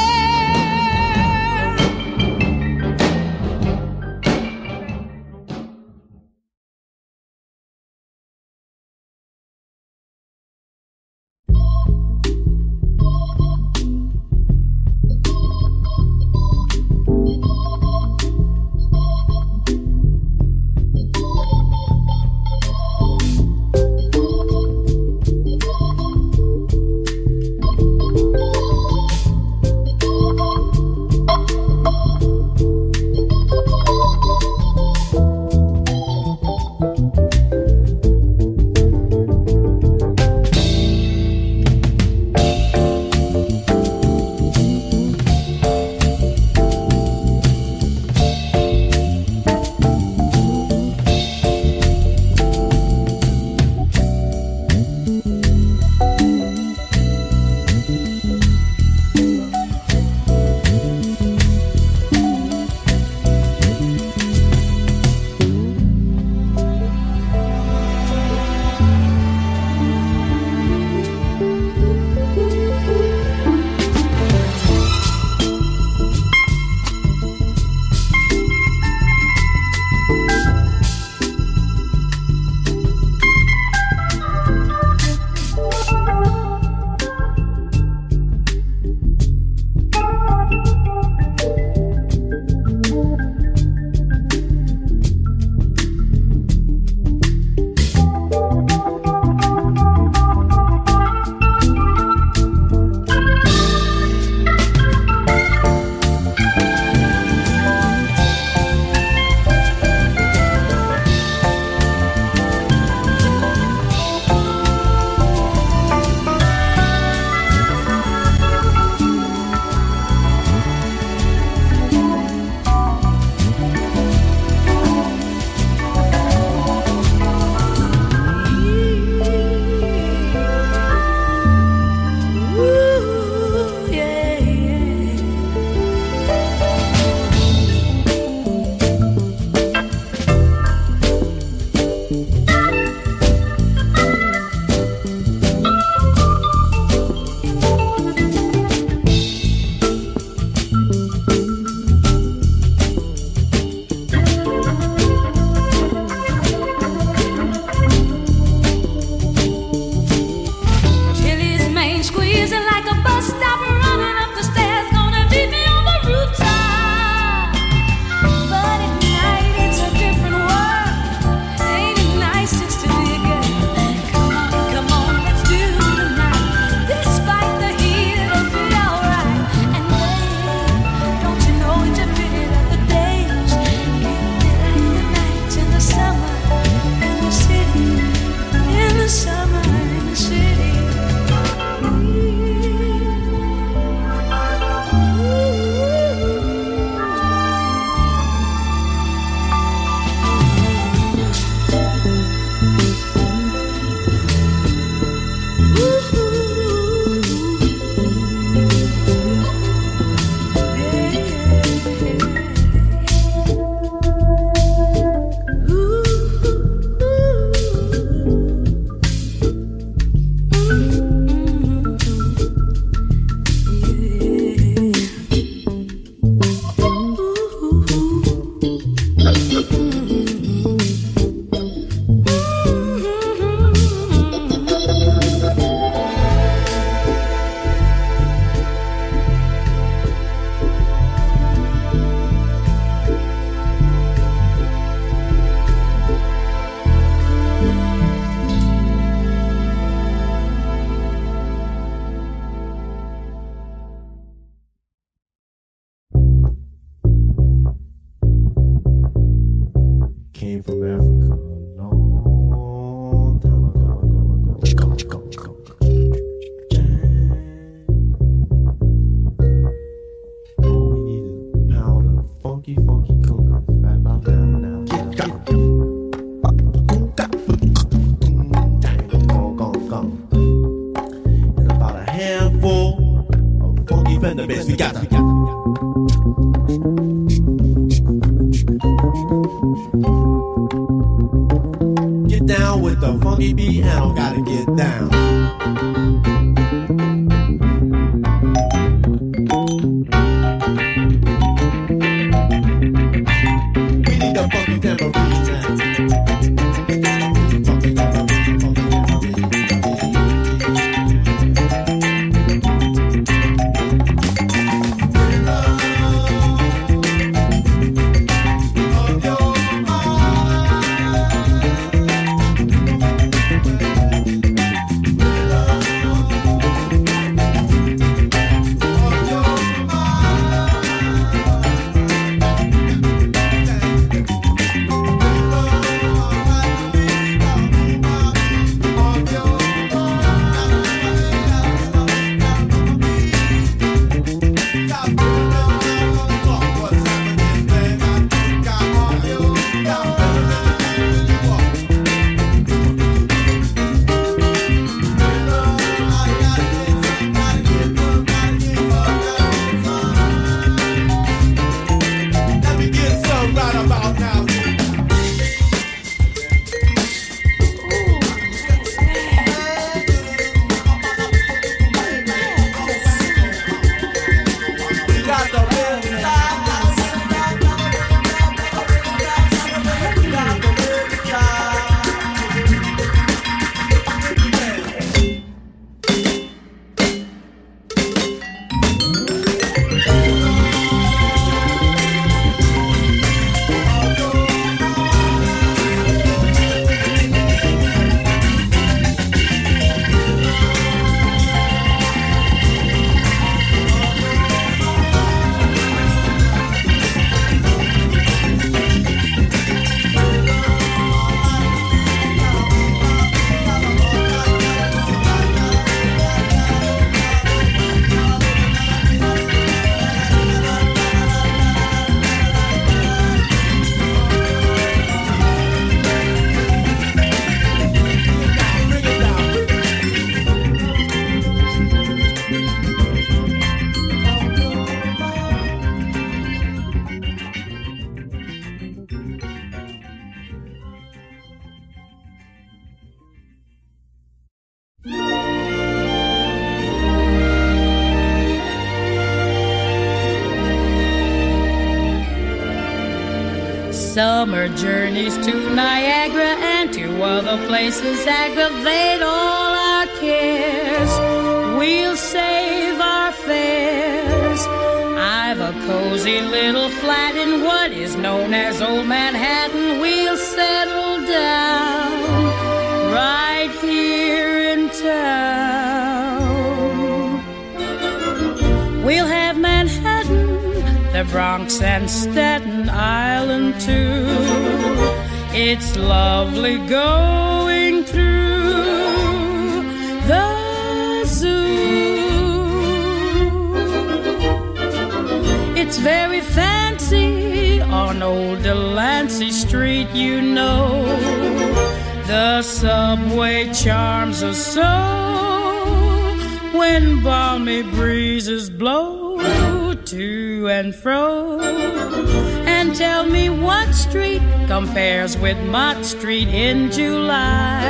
came from Africa a long time ago. All we need is a pound of funky, funky congas right about now, now, now. The best we got. We got. Get down with the funky beat, I don't gotta get down. We need the funky tambourine. Summer journeys to Niagara and to other places aggravate all our cares. We'll save our fares. I've a cozy little flat in what is known as Old Manhattan. We'll settle down right here in town. We'll have Manhattan, the Bronx and Staten Island too. It's lovely going through the zoo. It's very fancy on old Delancey Street, you know. The subway charms us so when balmy breezes blow to and fro. And tell me what street compares with Mott Street in July.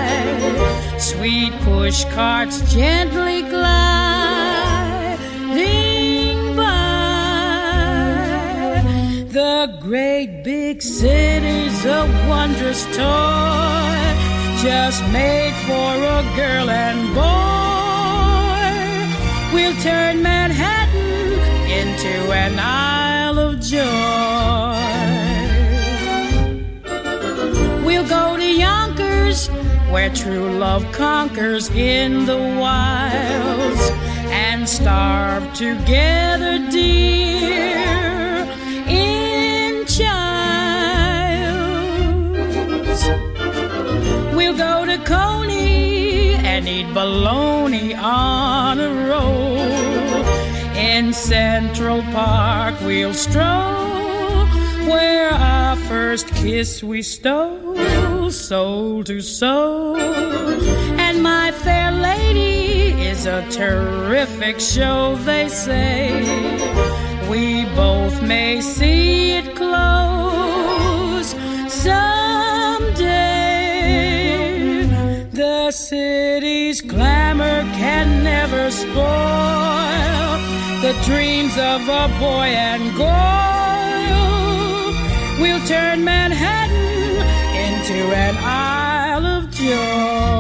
Sweet push carts gently gliding by. The great big city's a wondrous toy, just made for a girl and boy. We'll turn Manhattan into an Isle of joy. We'll go to Yonkers, where true love conquers in the wilds, and starve together, dear, in child. you go to Coney and eat bologna on a roll. In Central Park we'll stroll, where our first kiss we stole, soul to soul. And My Fair Lady is a terrific show, they say. We both may see it close someday. The city's glamour can never spoil the dreams of a boy and girl. We'll turn Manhattan into an Isle of joy.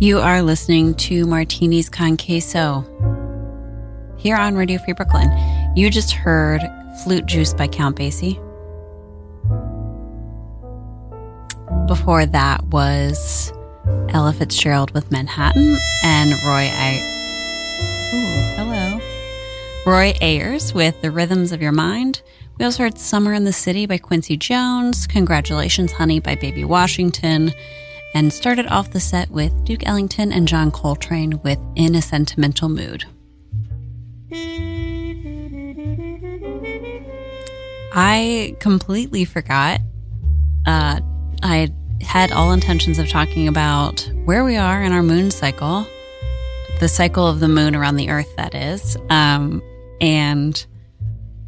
You are listening to Martinis Con Queso here on Radio Free Brooklyn. You just heard Flute Juice by Count Basie. Before that was Ella Fitzgerald with Manhattan and Roy I- Ooh, hello. Roy Ayers with The Rhythms of Your Mind. We also heard Summer in the City by Quincy Jones, Congratulations Honey by Baby Washington, and started off the set with Duke Ellington and John Coltrane with In a Sentimental Mood. I completely forgot. Uh, I had all intentions of talking about where we are in our moon cycle, the cycle of the moon around the Earth, that is, um, and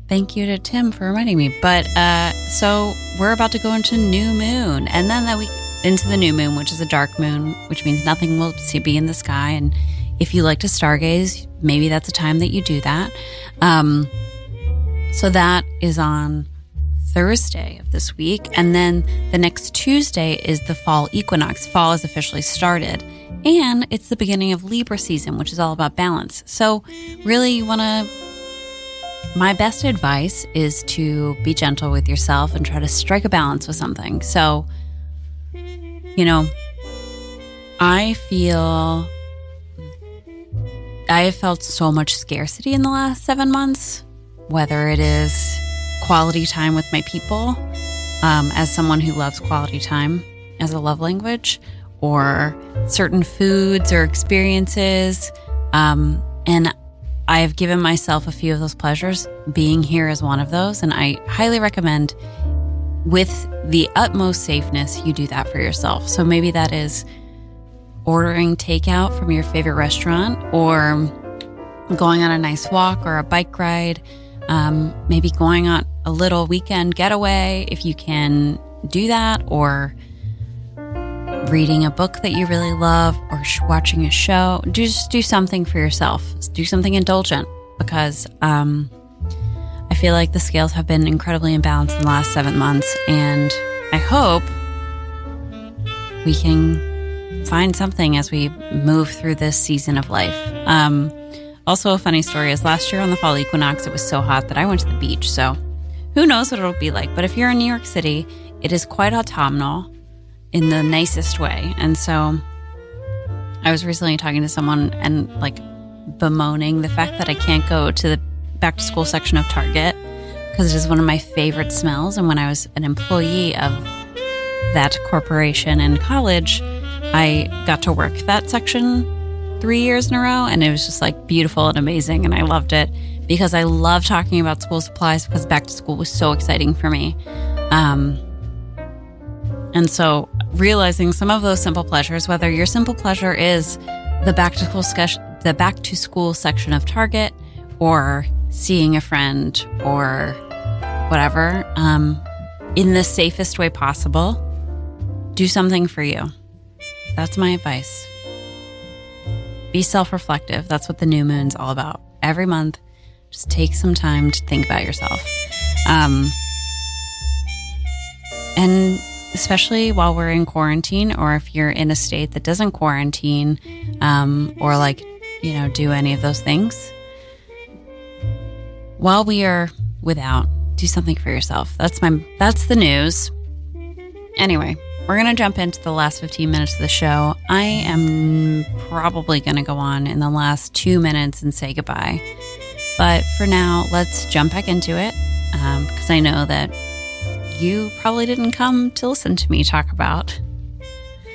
Thank you to Tim for reminding me. But uh, so we're about to go into new moon, and then that we into the new moon, which is a dark moon, which means nothing will be in the sky. And if you like to stargaze, maybe that's a time that you do that. Um, so that is on Thursday of this week. And then the next Tuesday is the fall equinox. Fall has officially started. And it's the beginning of Libra season, which is all about balance. So really you want to... My best advice is to be gentle with yourself and try to strike a balance with something. So, you know, I feel... I have felt so much scarcity in the last seven months, whether it is quality time with my people, um, as someone who loves quality time as a love language, or certain foods or experiences. Um, and I have given myself a few of those pleasures. Being here is one of those. And I highly recommend, with the utmost safeness, you do that for yourself. So maybe that is ordering takeout from your favorite restaurant, or going on a nice walk or a bike ride, um, maybe going on a little weekend getaway if you can do that, or reading a book that you really love, or sh- watching a show. Do, just do something for yourself. Do something indulgent, because um, I feel like the scales have been incredibly imbalanced in the last seven months, and I hope we can find something as we move through this season of life. Um, also, a funny story is last year on the fall equinox, it was so hot that I went to the beach. So who knows what it'll be like. But if you're in New York City, it is quite autumnal in the nicest way. And so I was recently talking to someone and like bemoaning the fact that I can't go to the back to school section of Target because it is one of my favorite smells. And when I was an employee of that corporation in college, I got to work that section three years in a row, and it was just like beautiful and amazing, and I loved it because I love talking about school supplies, because back to school was so exciting for me. Um, and so realizing some of those simple pleasures, whether your simple pleasure is the back to school sc- the back to school section of Target, or seeing a friend, or whatever, um, in the safest way possible, do something for you. That's my advice. Be self-reflective. That's what the new moon's all about. Every month, just take some time to think about yourself. Um, and especially while we're in quarantine, or if you're in a state that doesn't quarantine, um, or like, you know, do any of those things. While we are without, do something for yourself. That's my, that's the news. Anyway. We're going to jump into the last fifteen minutes of the show. I am probably going to go on in the last two minutes and say goodbye. But for now, let's jump back into it, um, because I know that you probably didn't come to listen to me talk about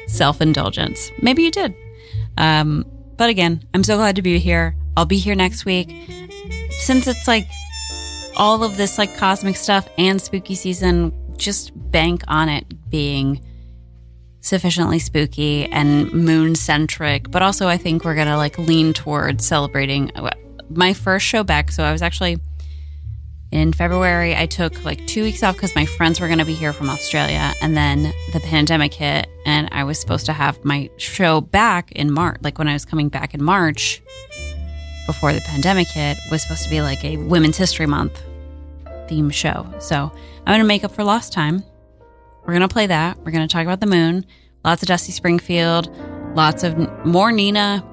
self-indulgence. Maybe you did. Um, but again, I'm so glad to be here. I'll be here next week. Since it's like all of this like cosmic stuff and spooky season, just bank on it being sufficiently spooky and moon centric, but also I think we're gonna like lean towards celebrating my first show back. So I was actually in February, I took like two weeks off because my friends were gonna be here from Australia, and then the pandemic hit, and I was supposed to have my show back in March, like when I was coming back in March before the pandemic hit, was supposed to be like a Women's History Month theme show. So I'm gonna make up for lost time. We're going to play that. We're going to talk about the moon. Lots of Dusty Springfield. Lots of more Nina.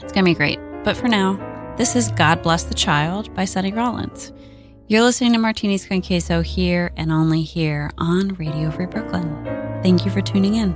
It's going to be great. But for now, this is God Bless the Child by Sonny Rollins. You're listening to Martinis Con Queso here and only here on Radio Free Brooklyn. Thank you for tuning in.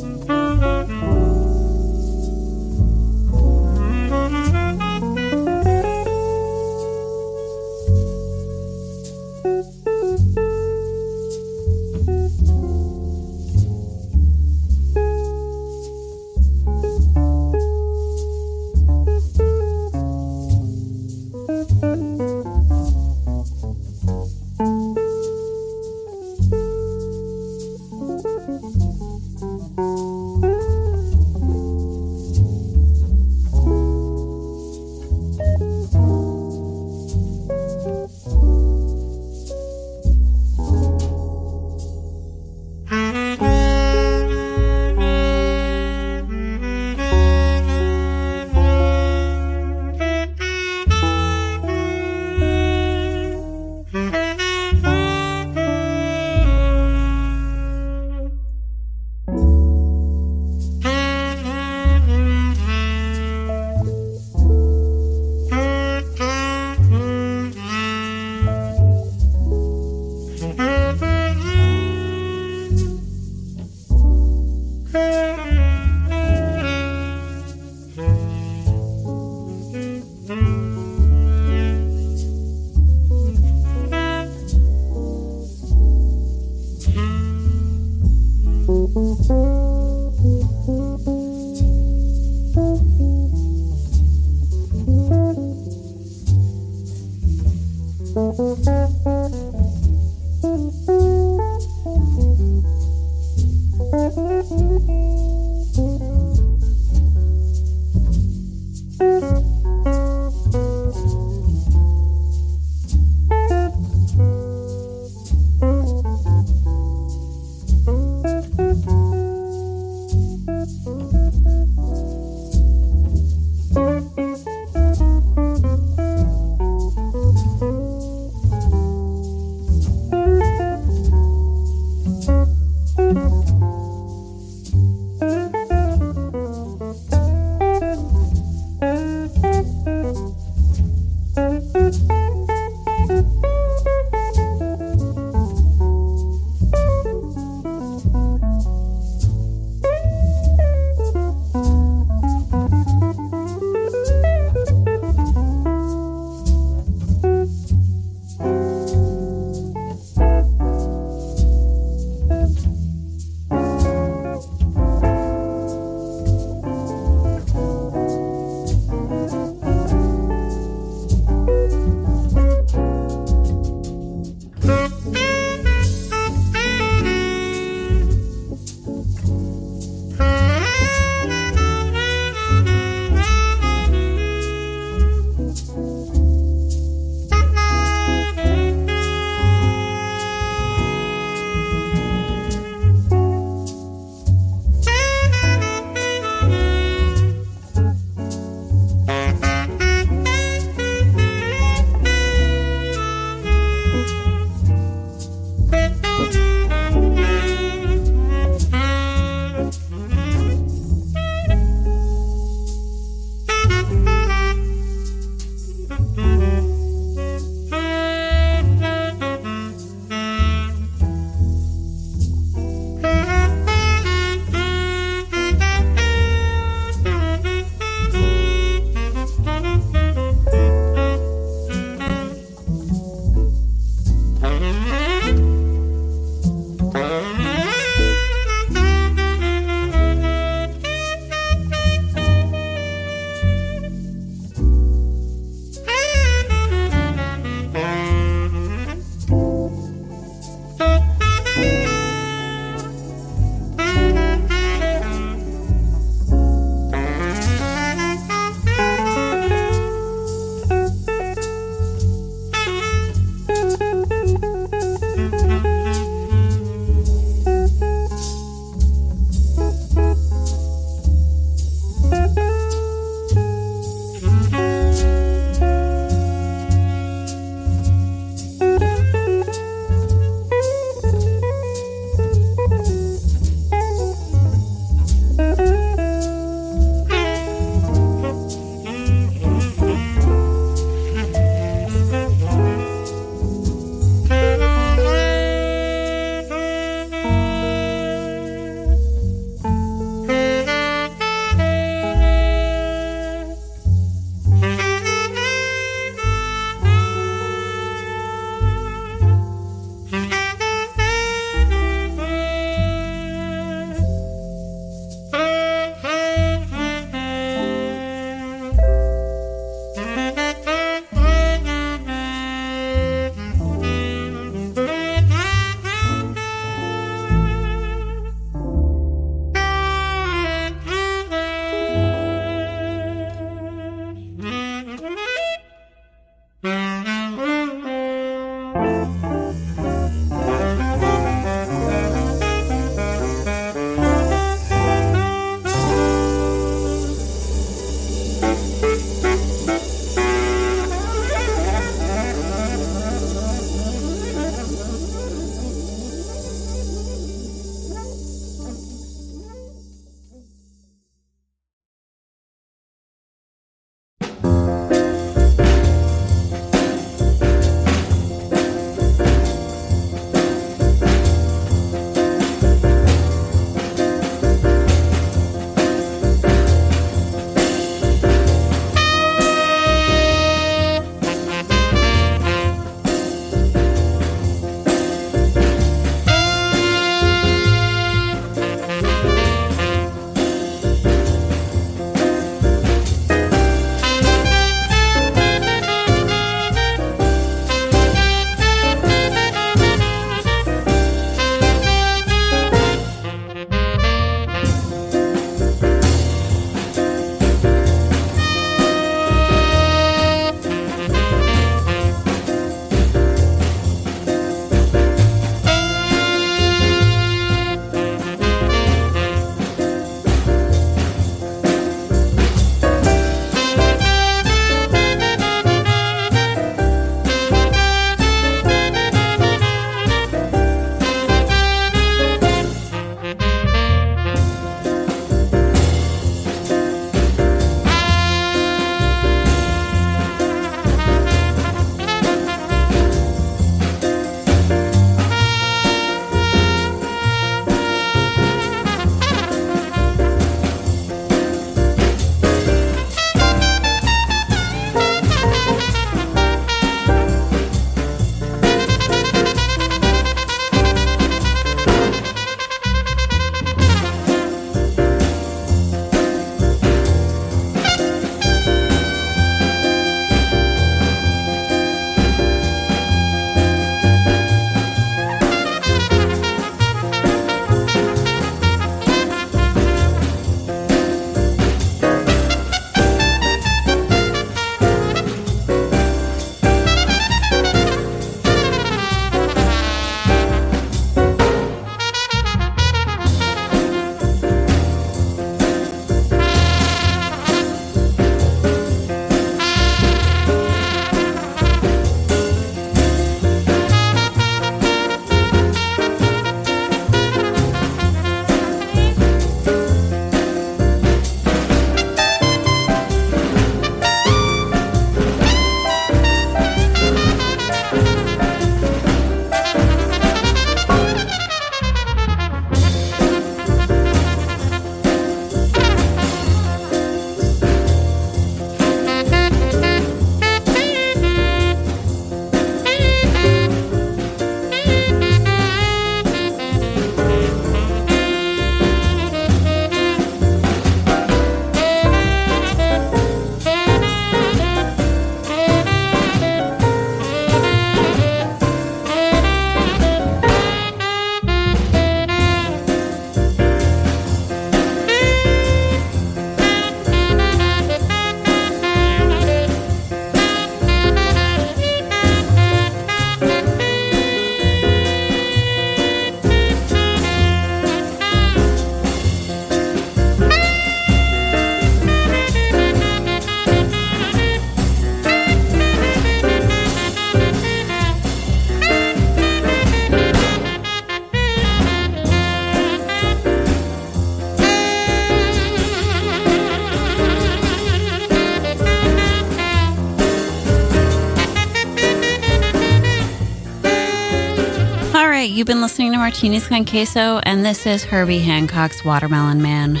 right, you've been listening to Martinis Con Queso, and this is Herbie Hancock's Watermelon Man.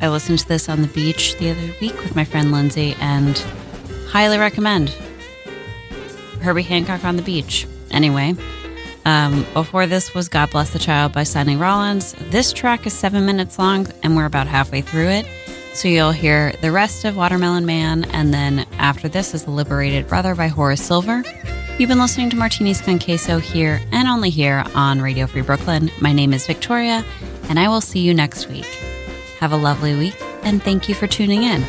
I listened to this on the beach the other week with my friend Lindsay, and highly recommend Herbie Hancock on the beach. Anyway, um, before this was God Bless the Child by Sonny Rollins. This track is seven minutes long, and we're about halfway through it. So you'll hear the rest of Watermelon Man, and then after this is The Liberated Brother by Horace Silver. You've been listening to Martinis Con Queso here and only here on Radio Free Brooklyn. My name is Victoria, and I will see you next week. Have a lovely week, and thank you for tuning in.